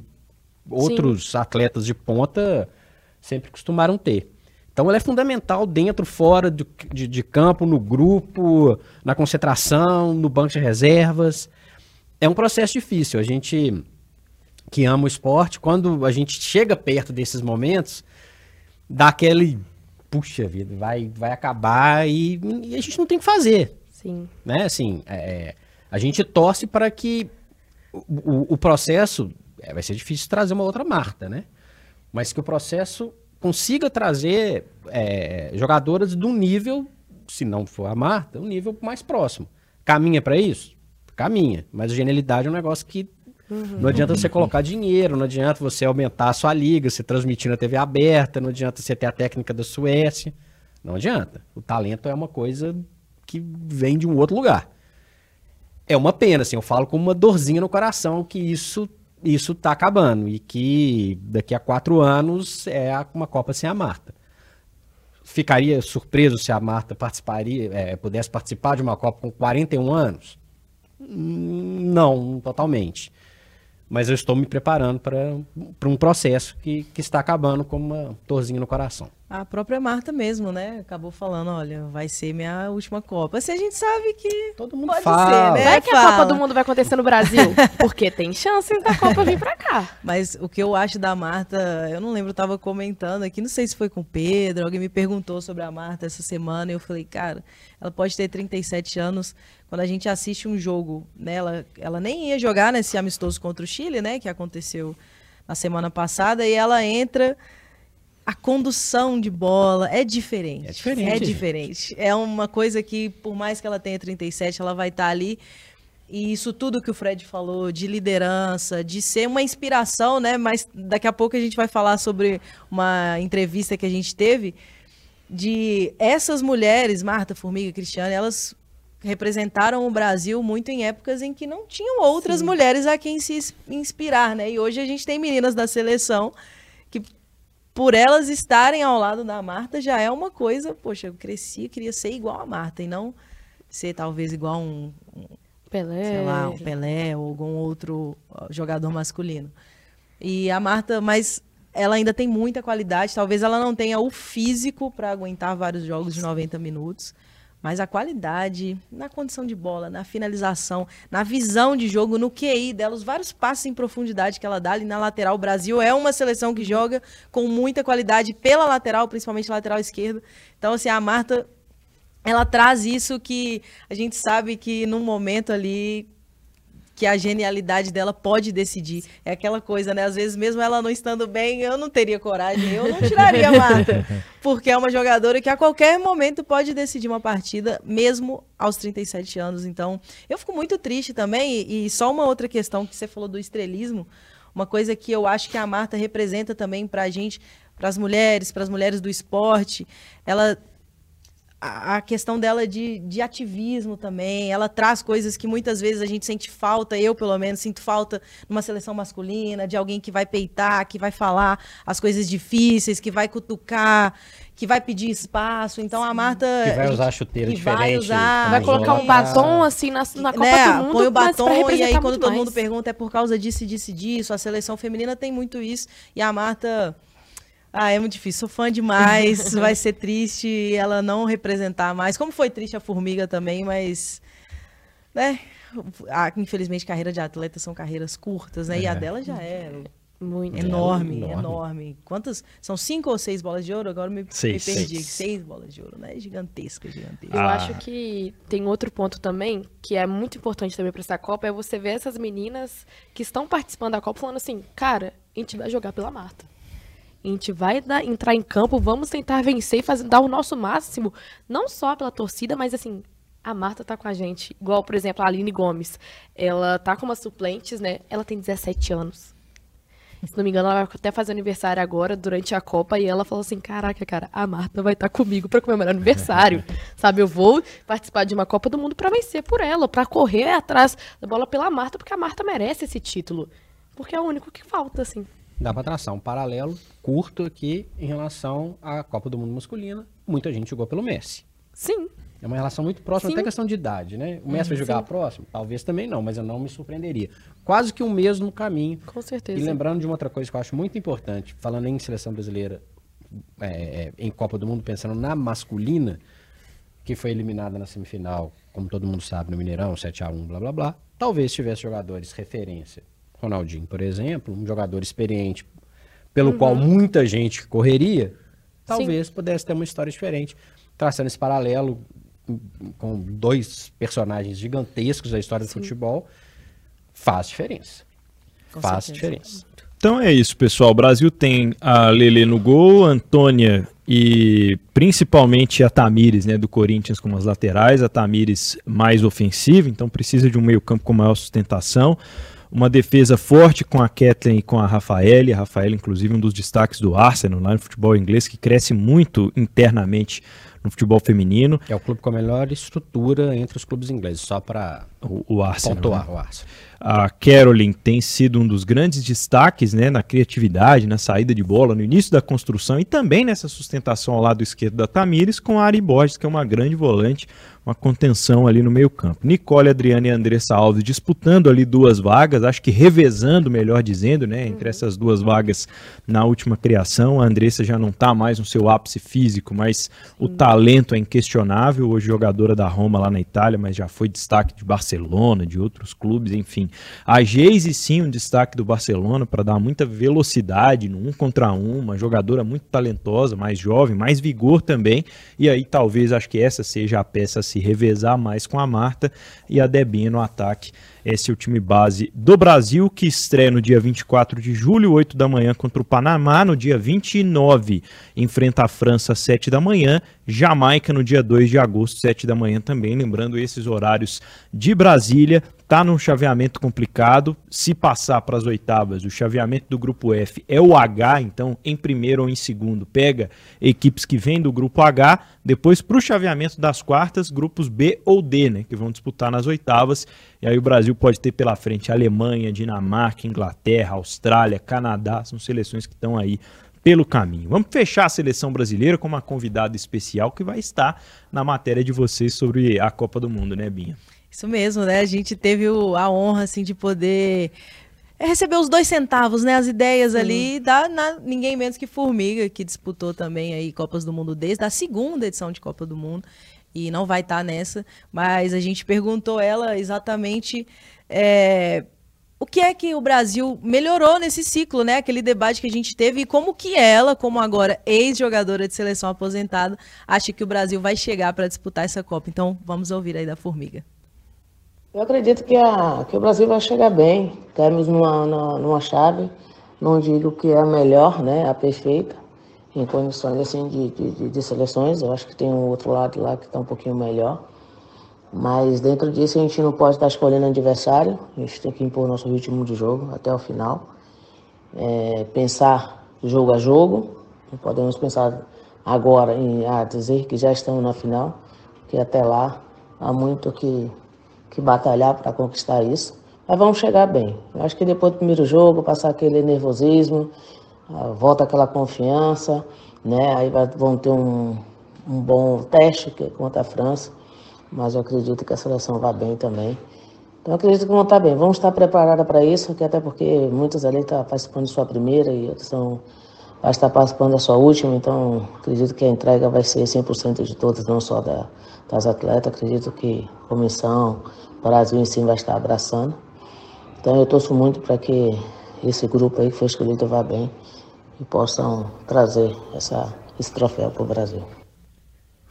outros Sim. atletas de ponta sempre costumaram ter. Então ela é fundamental dentro, fora de, de, de campo, no grupo, na concentração, no banco de reservas. É um processo difícil. A gente que ama o esporte, quando a gente chega perto desses momentos, dá aquele, puxa vida, vai, vai acabar e, e a gente não tem o que fazer. Sim. Né? Assim, é, a gente torce para que o, o, o processo... É, vai ser difícil trazer uma outra Marta, né? Mas que o processo consiga trazer é, jogadoras de um nível, se não for a Marta, um nível mais próximo. Caminha para isso? Caminha. Mas a genialidade é um negócio que Uhum. Não adianta você colocar dinheiro, não adianta você aumentar a sua liga, você transmitir na T V aberta, não adianta você ter a técnica da Suécia. Não adianta. O talento é uma coisa que vem de um outro lugar. É uma pena, assim, eu falo com uma dorzinha no coração que isso isso tá acabando e que daqui a quatro anos é uma Copa sem a Marta. Ficaria surpreso se a Marta participaria, é, pudesse participar de uma Copa com quarenta e um anos? Não, totalmente. Mas eu estou me preparando para um processo que, que está acabando com uma dorzinha no coração. A própria Marta mesmo, né? Acabou falando, olha, vai ser minha última Copa. Se a gente sabe que todo mundo pode fala. Ser, né? Não é que fala. A Copa do Mundo vai acontecer no Brasil, porque tem chances da Copa vir para cá. Mas o que eu acho da Marta, eu não lembro, eu tava comentando aqui, não sei se foi com o Pedro, alguém me perguntou sobre a Marta essa semana, e eu falei, cara, ela pode ter trinta e sete anos, quando a gente assiste um jogo, né? Ela, ela nem ia jogar nesse amistoso contra o Chile, né? Que aconteceu na semana passada, e ela entra... A condução de bola é diferente. É diferente. É diferente. É uma coisa que, por mais que ela tenha trinta e sete, ela vai estar ali. E isso tudo que o Fred falou, de liderança, de ser uma inspiração, né? Mas daqui a pouco a gente vai falar sobre uma entrevista que a gente teve de essas mulheres, Marta, Formiga, Cristiane, elas representaram o Brasil muito em épocas em que não tinham outras Sim. mulheres a quem se inspirar, né? E hoje a gente tem meninas da seleção que... Por elas estarem ao lado da Marta, já é uma coisa... Poxa, eu cresci, eu queria ser igual a Marta, e não ser talvez igual um... um Pelé. Sei lá, um Pelé ou algum outro jogador masculino. E a Marta, mas ela ainda tem muita qualidade. Talvez ela não tenha o físico para aguentar vários jogos de noventa minutos. Mas a qualidade, na condição de bola, na finalização, na visão de jogo, no Q I dela, os vários passos em profundidade que ela dá ali na lateral. O Brasil é uma seleção que joga com muita qualidade pela lateral, principalmente lateral esquerda. Então, assim, a Marta, ela traz isso que a gente sabe que num momento ali... que a genialidade dela pode decidir. É aquela coisa, né? Às vezes, mesmo ela não estando bem, eu não teria coragem, eu não tiraria a Marta. Porque é uma jogadora que a qualquer momento pode decidir uma partida, mesmo aos trinta e sete anos. Então, eu fico muito triste também. E, e só uma outra questão que você falou do estrelismo, uma coisa que eu acho que a Marta representa também pra gente, pras mulheres, pras mulheres do esporte. Ela... A questão dela de, de ativismo também, ela traz coisas que muitas vezes a gente sente falta, eu pelo menos sinto falta numa seleção masculina, de alguém que vai peitar, que vai falar as coisas difíceis, que vai cutucar, que vai pedir espaço. Então Sim. a Marta... Que vai usar a chuteira que diferente. Vai, usar, vai colocar um batom assim na, na Copa né, do Mundo, põe o batom e aí quando todo mais. Mundo pergunta é por causa disso, disso, disso, a seleção feminina tem muito isso e a Marta... Ah, é muito difícil, sou fã demais, vai ser triste ela não representar mais, como foi triste a Formiga também, mas, né, ah, infelizmente carreira de atleta são carreiras curtas, né, é. E a dela já é muito enorme, enorme, enorme, quantas, são cinco ou seis bolas de ouro, agora me, seis, me perdi, seis. seis bolas de ouro, né, gigantesca, gigantesca. Eu ah. acho que tem outro ponto também, que é muito importante também para essa Copa, é você ver essas meninas que estão participando da Copa falando assim, cara, a gente vai jogar pela Marta. A gente vai dar, entrar em campo, vamos tentar vencer e fazer, dar o nosso máximo, não só pela torcida, mas assim, a Marta tá com a gente. Igual, por exemplo, a Aline Gomes, ela tá com umas suplentes, né? Ela tem dezessete anos. Se não me engano, ela vai até fazer aniversário agora, durante a Copa, e ela falou assim, caraca, cara, a Marta vai estar tá comigo para comemorar aniversário, sabe? Eu vou participar de uma Copa do Mundo para vencer por ela, para correr atrás da bola pela Marta, porque a Marta merece esse título, porque é o único que falta, assim. Dá para traçar um paralelo curto aqui em relação à Copa do Mundo masculina. Muita gente jogou pelo Messi. Sim. É uma relação muito próxima, Sim. até questão de idade, né? O Messi hum, vai jogar a próxima? Talvez também não, mas eu não me surpreenderia. Quase que o mesmo caminho. Com certeza. E lembrando de uma outra coisa que eu acho muito importante, falando em seleção brasileira, é, em Copa do Mundo, pensando na masculina, que foi eliminada na semifinal, como todo mundo sabe, no Mineirão, sete a um, blá, blá, blá. Talvez tivesse jogadores referência. Ronaldinho, por exemplo, um jogador experiente, pelo uhum. qual muita gente correria, talvez Sim. pudesse ter uma história diferente. Traçando esse paralelo com dois personagens gigantescos da história Sim. do futebol, faz diferença. Com faz certeza. Diferença. Então é isso, pessoal. O Brasil tem a Lelê no gol, a Antônia e principalmente a Tamires, né, do Corinthians, com as laterais, a Tamires mais ofensiva, então precisa de um meio-campo com maior sustentação. uma defesa forte com a Ketlin e com a Rafaela. A Rafaela, inclusive, um dos destaques do Arsenal lá no futebol inglês, que cresce muito internamente no futebol feminino. É o clube com a melhor estrutura entre os clubes ingleses, só para o, o Arsenal, pontuar, né? O Arsenal. A Caroline tem sido um dos grandes destaques, né, na criatividade, na saída de bola, no início da construção e também nessa sustentação ao lado esquerdo da Tamires com a Ari Borges, que é uma grande volante, uma contenção ali no meio campo. Nicole, Adriana e Andressa Alves disputando ali duas vagas, acho que revezando, melhor dizendo, né, entre essas duas vagas na última criação. A Andressa já não está mais no seu ápice físico, mas o talento talento é inquestionável, hoje jogadora da Roma lá na Itália, mas já foi destaque de Barcelona, de outros clubes, enfim. A Geise, sim, um destaque do Barcelona para dar muita velocidade no um contra um, uma jogadora muito talentosa, mais jovem, mais vigor também, e aí talvez acho que essa seja a peça a se revezar mais com a Marta e a Debinha no ataque. Esse é o time base do Brasil, que estreia no dia vinte e quatro de julho, oito da manhã, contra o Panamá. No dia vinte e nove, enfrenta a França às sete da manhã. Jamaica no dia dois de agosto, sete da manhã também. Lembrando, esses horários de Brasília. Tá num chaveamento complicado. Se passar para as oitavas, o chaveamento do grupo F é o H. Então, em primeiro ou em segundo, pega equipes que vêm do grupo H. Depois, para o chaveamento das quartas, grupos B ou D, né, que vão disputar nas oitavas. E aí o Brasil pode ter pela frente Alemanha, Dinamarca, Inglaterra, Austrália, Canadá. São seleções que estão aí pelo caminho. Vamos fechar a seleção brasileira com uma convidada especial que vai estar na matéria de vocês sobre a Copa do Mundo, né, Binha? Isso mesmo, né? A gente teve o, a honra, assim, de poder receber os dois centavos, né? As ideias Sim. ali da na, ninguém menos que Formiga, que disputou também aí Copas do Mundo desde a segunda edição de Copa do Mundo. E não vai estar nessa, mas a gente perguntou ela exatamente é, o que é que o Brasil melhorou nesse ciclo, né? Aquele debate que a gente teve e como que ela, como agora ex-jogadora de seleção aposentada, acha que o Brasil vai chegar para disputar essa Copa. Então, vamos ouvir aí da Formiga. Eu acredito que, a, que o Brasil vai chegar bem. Estamos numa, numa, numa chave, não digo que é a melhor, né? A perfeita. Em condições assim, de, de, de seleções, eu acho que tem um outro lado lá que está um pouquinho melhor. Mas dentro disso a gente não pode estar escolhendo adversário, a gente tem que impor nosso ritmo de jogo até o final. É, pensar jogo a jogo, não podemos pensar agora em ah, dizer que já estamos na final, porque até lá há muito que, que batalhar para conquistar isso. Mas vamos chegar bem. Eu acho que depois do primeiro jogo, passar aquele nervosismo, volta aquela confiança, né? Aí vai, vão ter um, um bom teste contra a França, mas eu acredito que a seleção vai bem também. Então eu acredito que vão estar bem, vamos estar preparadas para isso, que até porque muitas ali estão participando da sua primeira e outras vão estar participando da sua última, então acredito que a entrega vai ser cem por cento de todas, não só da, das atletas, acredito que a comissão, o Brasil em si vai estar abraçando. Então eu torço muito para que esse grupo aí que foi escolhido vá bem e possam trazer essa, esse troféu para o Brasil.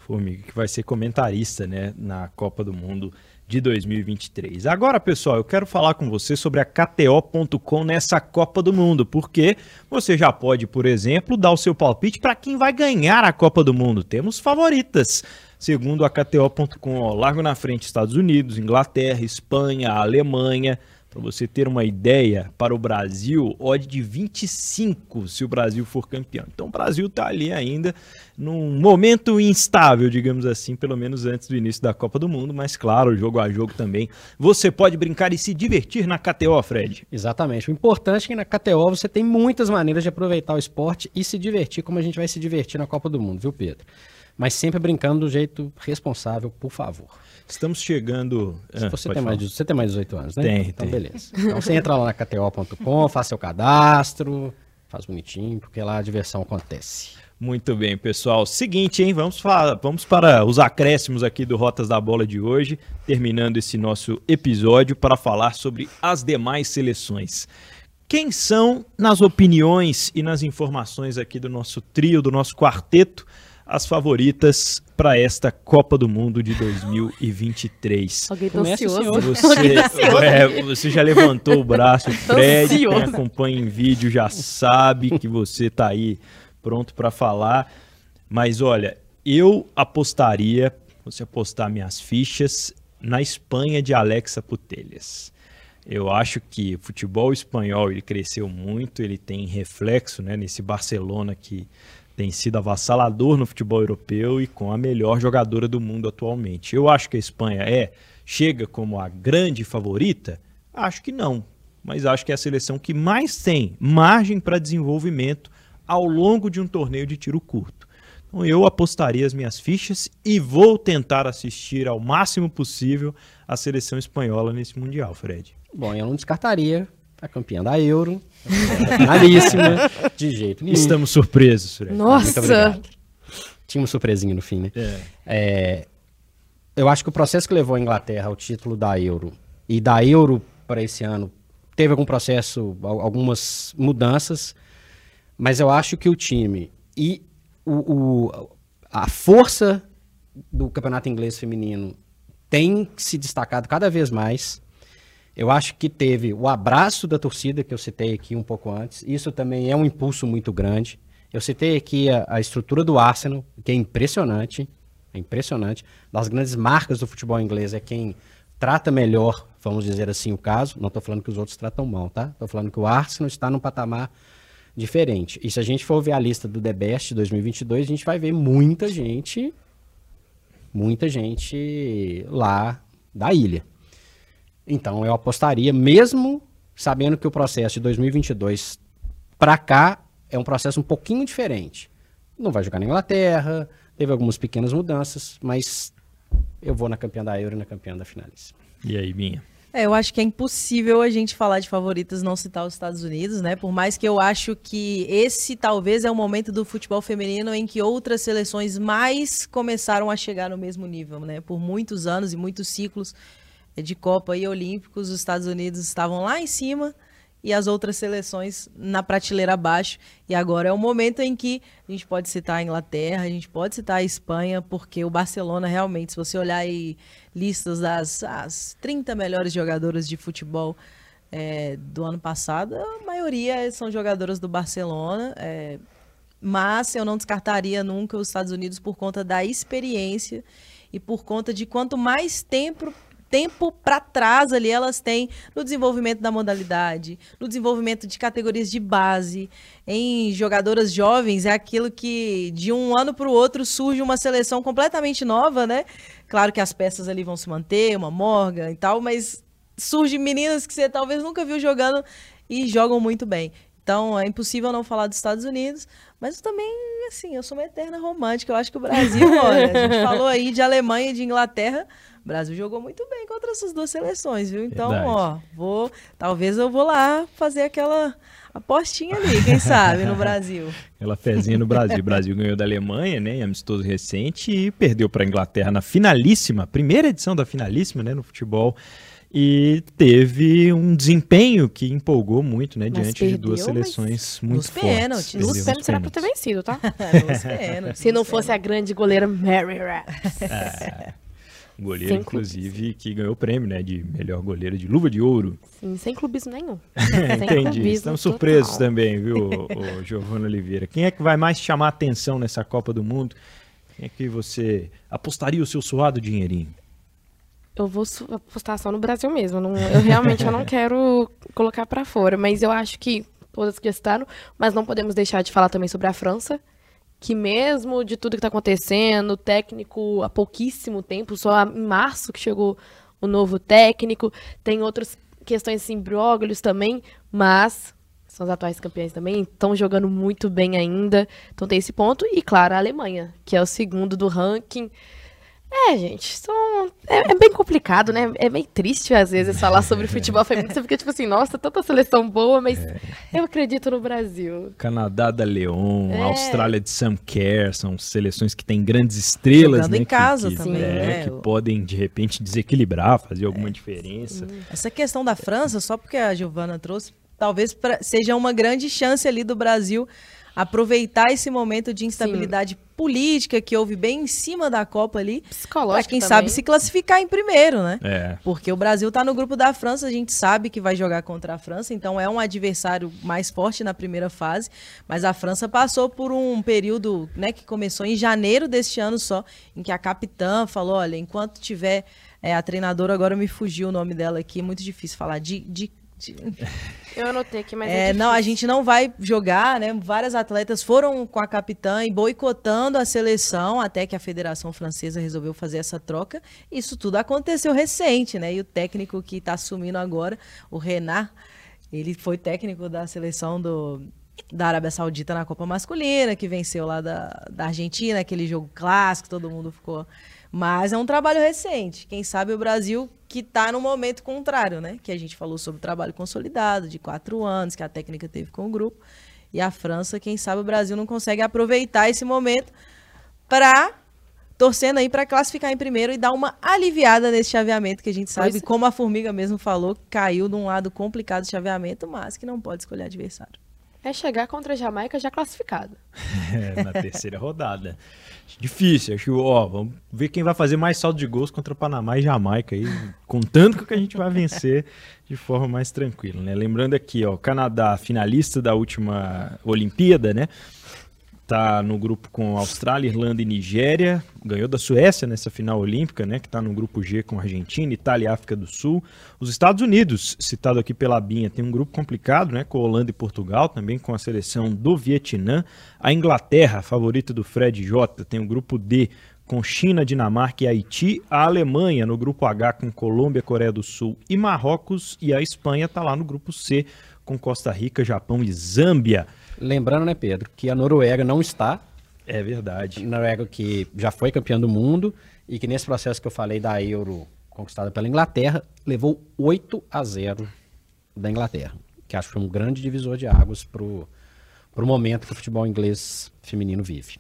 Formiga, que vai ser comentarista, né, na Copa do Mundo de dois mil e vinte e três. Agora, pessoal, eu quero falar com você sobre a k t o ponto com nessa Copa do Mundo, porque você já pode, por exemplo, dar o seu palpite para quem vai ganhar a Copa do Mundo. Temos favoritas. Segundo a k t o ponto com, largo na frente Estados Unidos, Inglaterra, Espanha, Alemanha. Para você ter uma ideia, para o Brasil, odd de vinte e cinco se o Brasil for campeão. Então o Brasil está ali ainda num momento instável, digamos assim, pelo menos antes do início da Copa do Mundo, mas claro, jogo a jogo também. Você pode brincar e se divertir na K T O, Fred. Exatamente. O importante é que na K T O você tem muitas maneiras de aproveitar o esporte e se divertir, como a gente vai se divertir na Copa do Mundo, viu, Pedro? Mas sempre brincando do jeito responsável, por favor. Estamos chegando... Se você, ah, tem mais de, você tem mais de dezoito anos, né? Tem, então, tem. Beleza. Então você entra lá na k t o ponto com, faz seu cadastro, faz bonitinho, porque lá a diversão acontece. Muito bem, pessoal. Seguinte, hein? Vamos, vamos para os acréscimos aqui do Rotas da Bola de hoje, terminando esse nosso episódio para falar sobre as demais seleções. Quem são, nas opiniões e nas informações aqui do nosso trio, do nosso quarteto, as favoritas para esta Copa do Mundo de dois mil e vinte e três. Alguém tá ansioso. Você, é, você já levantou o braço, Fred, quem acompanha em vídeo já sabe que você tá aí pronto para falar. Mas olha, eu apostaria, você apostar minhas fichas, na Espanha de Alexa Putellas. Eu acho que o futebol espanhol ele cresceu muito, ele tem reflexo, né, nesse Barcelona que tem sido avassalador no futebol europeu e com a melhor jogadora do mundo atualmente. Eu acho que a Espanha é, chega como a grande favorita? Acho que não, mas acho que é a seleção que mais tem margem para desenvolvimento ao longo de um torneio de tiro curto. Então eu apostaria as minhas fichas e vou tentar assistir ao máximo possível a seleção espanhola nesse Mundial, Fred. Bom, eu não descartaria a campeã da Euro, finalíssima, de jeito nenhum. Estamos surpresos, Fred. Nossa! Muito obrigado. Tinha uma surpresinha no fim, né? É. É, eu acho que o processo que levou a Inglaterra ao título da Euro e da Euro para esse ano teve algum processo, algumas mudanças, mas eu acho que o time e o, o, a força do campeonato inglês feminino tem se destacado cada vez mais. Eu acho que teve o abraço da torcida, que eu citei aqui um pouco antes. Isso também é um impulso muito grande. Eu citei aqui a, a estrutura do Arsenal, que é impressionante. É impressionante. Das grandes marcas do futebol inglês é quem trata melhor, vamos dizer assim, o caso. Não estou falando que os outros tratam mal, tá? Estou falando que o Arsenal está num patamar diferente. E se a gente for ver a lista do The Best dois mil e vinte e dois, a gente vai ver muita gente, muita gente lá da ilha. Então, eu apostaria, mesmo sabendo que o processo de dois mil e vinte e dois para cá é um processo um pouquinho diferente. Não vai jogar na Inglaterra, teve algumas pequenas mudanças, mas eu vou na campeã da Euro e na campeã da finalista. E aí, Binha? É, eu acho que é impossível a gente falar de favoritas não citar os Estados Unidos, né? Por mais que eu acho que esse talvez é o momento do futebol feminino em que outras seleções mais começaram a chegar no mesmo nível, né? Por muitos anos e muitos ciclos de Copa e Olímpicos, os Estados Unidos estavam lá em cima e as outras seleções na prateleira abaixo. E agora é o momento em que a gente pode citar a Inglaterra, a gente pode citar a Espanha, porque o Barcelona realmente, se você olhar aí listas das as trinta melhores jogadoras de futebol é, do ano passado, a maioria são jogadoras do Barcelona, é, mas eu não descartaria nunca os Estados Unidos por conta da experiência e por conta de quanto mais tempo... tempo para trás ali elas têm no desenvolvimento da modalidade, no desenvolvimento de categorias de base, em jogadoras jovens, é aquilo que de um ano para o outro surge uma seleção completamente nova, né? Claro que as peças ali vão se manter, uma Morgan e tal, mas surge meninas que você talvez nunca viu jogando e jogam muito bem. Então, é impossível não falar dos Estados Unidos, mas eu também, assim, eu sou uma eterna romântica, eu acho que o Brasil, olha, a gente falou aí de Alemanha e de Inglaterra, o Brasil jogou muito bem contra essas duas seleções, viu? Então, verdade. Ó, vou, talvez eu vou lá fazer aquela apostinha ali, quem sabe, no Brasil. Aquela fezinha no Brasil. O Brasil ganhou da Alemanha, né, em amistoso recente, e perdeu para a Inglaterra na finalíssima, primeira edição da finalíssima, né, no futebol. E teve um desempenho que empolgou muito, né, mas diante perdeu, de duas seleções muito fortes. Nos pênaltis era para ter vencido, tá? Nos Se não fosse a grande goleira Mary Raps. É. Goleira, inclusive, que ganhou o prêmio, né, de melhor goleira de luva de ouro. Sim, sem clubismo nenhum. Entendi. Sem clubismo Estamos total. surpresos também, viu, o, o Giovana Oliveira. Quem é que vai mais chamar atenção nessa Copa do Mundo? Quem é que você apostaria o seu suado dinheirinho? Eu vou apostar só no Brasil mesmo. Não, eu realmente eu não quero colocar para fora, mas eu acho que todas que estaram, mas não podemos deixar de falar também sobre a França, que mesmo de tudo que está acontecendo, o técnico há pouquíssimo tempo, só em março que chegou o novo técnico, tem outras questões assim, imbróglios também, mas são os atuais campeões também, estão jogando muito bem ainda, então tem esse ponto, e claro, a Alemanha, que é o segundo do ranking. É, gente, são... é, é bem complicado, né? É bem triste, às vezes, falar sobre futebol feminino. Você fica tipo assim, nossa, tanta seleção boa, mas é. eu acredito no Brasil. Canadá da Leon, é. Austrália de Sam Kerr, são seleções que têm grandes estrelas, jogando né? em que, casa que, também. É, né? Que podem, de repente, desequilibrar, fazer alguma é. diferença. Essa questão da França, só porque a Giovana trouxe, talvez pra... seja uma grande chance ali do Brasil aproveitar esse momento de instabilidade Sim. política que houve bem em cima da Copa ali, para quem também. sabe se classificar em primeiro, né? É. Porque o Brasil tá no grupo da França, a gente sabe que vai jogar contra a França, então é um adversário mais forte na primeira fase, mas a França passou por um período, né, que começou em janeiro deste ano só, em que a capitã falou, olha, enquanto tiver É, a treinadora, agora me fugiu o nome dela aqui, muito difícil falar, de... de, de... Eu anotei aqui, mas é, é não, a gente não vai jogar, né? Várias atletas foram com a capitã e boicotando a seleção, até que a Federação Francesa resolveu fazer essa troca. Isso tudo aconteceu recente, né? E o técnico que está assumindo agora, o Renard, ele foi técnico da seleção do... da Arábia Saudita na Copa Masculina, que venceu lá da, da Argentina, aquele jogo clássico, todo mundo ficou... Mas é um trabalho recente. Quem sabe o Brasil que está no momento contrário, né? Que a gente falou sobre o trabalho consolidado, de quatro anos, que a técnica teve com o grupo. E a França, quem sabe o Brasil não consegue aproveitar esse momento para... torcendo aí para classificar em primeiro e dar uma aliviada nesse chaveamento que a gente sabe, pois, como a Formiga mesmo falou, caiu de um lado complicado o chaveamento, mas que não pode escolher adversário. É chegar contra a Jamaica já classificado. É, na terceira rodada. Difícil, acho que, ó, vamos ver quem vai fazer mais saldo de gols contra Panamá e Jamaica aí, contando com que a gente vai vencer de forma mais tranquila, né? Lembrando aqui, ó, o Canadá, finalista da última Olimpíada, né? Tá no grupo com Austrália, Irlanda e Nigéria, ganhou da Suécia nessa final olímpica, né? Que tá no grupo G com Argentina, Itália e África do Sul. Os Estados Unidos, citado aqui pela Binha, tem um grupo complicado, né? Com Holanda e Portugal, também com a seleção do Vietnã. A Inglaterra, favorita do Fred Jota, tem o grupo D com China, Dinamarca e Haiti. A Alemanha, no grupo H, com Colômbia, Coreia do Sul e Marrocos. E a Espanha tá lá no grupo C, com Costa Rica, Japão e Zâmbia. Lembrando, né, Pedro, que a Noruega não está. É verdade. A Noruega que já foi campeã do mundo e que nesse processo que eu falei da Euro conquistada pela Inglaterra, levou oito a zero da Inglaterra, que acho que foi um grande divisor de águas para o momento que o futebol inglês feminino vive.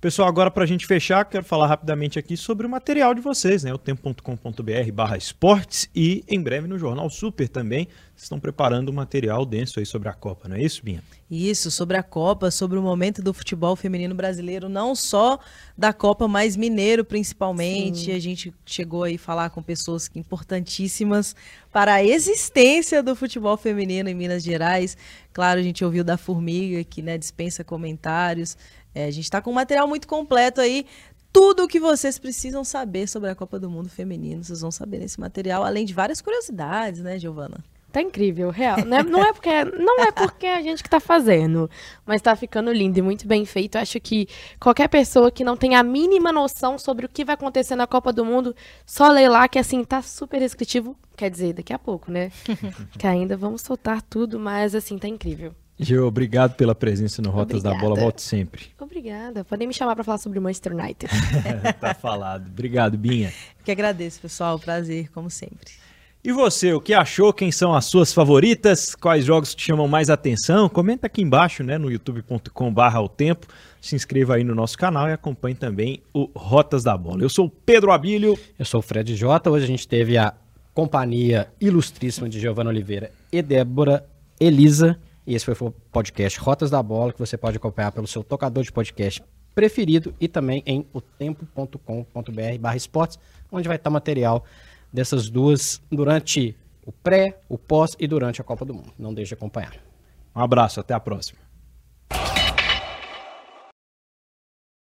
Pessoal, agora para a gente fechar, quero falar rapidamente aqui sobre o material de vocês, né? O tempo ponto com ponto br barra esportes e em breve no Jornal Super também. Vocês estão preparando um material denso aí sobre a Copa, não é isso, Binha? Isso, sobre a Copa, sobre o momento do futebol feminino brasileiro, não só da Copa, mas mineiro principalmente. Sim. A gente chegou aí a falar com pessoas importantíssimas para a existência do futebol feminino em Minas Gerais. Claro, a gente ouviu da Formiga, que, né, dispensa comentários. É, a gente está com um material muito completo aí, tudo o que vocês precisam saber sobre a Copa do Mundo Feminino, vocês vão saber nesse material, além de várias curiosidades, né, Giovana? Tá incrível, real, né? Não é porque, não é porque a gente que tá fazendo, mas tá ficando lindo e muito bem feito. Eu acho que qualquer pessoa que não tenha a mínima noção sobre o que vai acontecer na Copa do Mundo, só lê lá que, assim, tá super descritivo, quer dizer, daqui a pouco, né? Que ainda vamos soltar tudo, mas, assim, tá incrível. Gio, obrigado pela presença no Rotas Obrigada. Da Bola, volte sempre. Obrigada, podem me chamar para falar sobre o Manchester United. Tá falado, obrigado, Binha. Que agradeço, pessoal, prazer, como sempre. E você, o que achou? Quem são as suas favoritas? Quais jogos te chamam mais atenção? Comenta aqui embaixo, né, no youtube ponto com barra o tempo. Se inscreva aí no nosso canal e acompanhe também o Rotas da Bola. Eu sou o Pedro Abílio. Eu sou o Fred Jota. Hoje a gente teve a companhia ilustríssima de Giovana Oliveira e Débora Elisa. E esse foi o podcast Rotas da Bola, que você pode acompanhar pelo seu tocador de podcast preferido e também em o tempo ponto com ponto br barra esportes, onde vai estar material dessas duas durante o pré, o pós e durante a Copa do Mundo. Não deixe de acompanhar. Um abraço, até a próxima.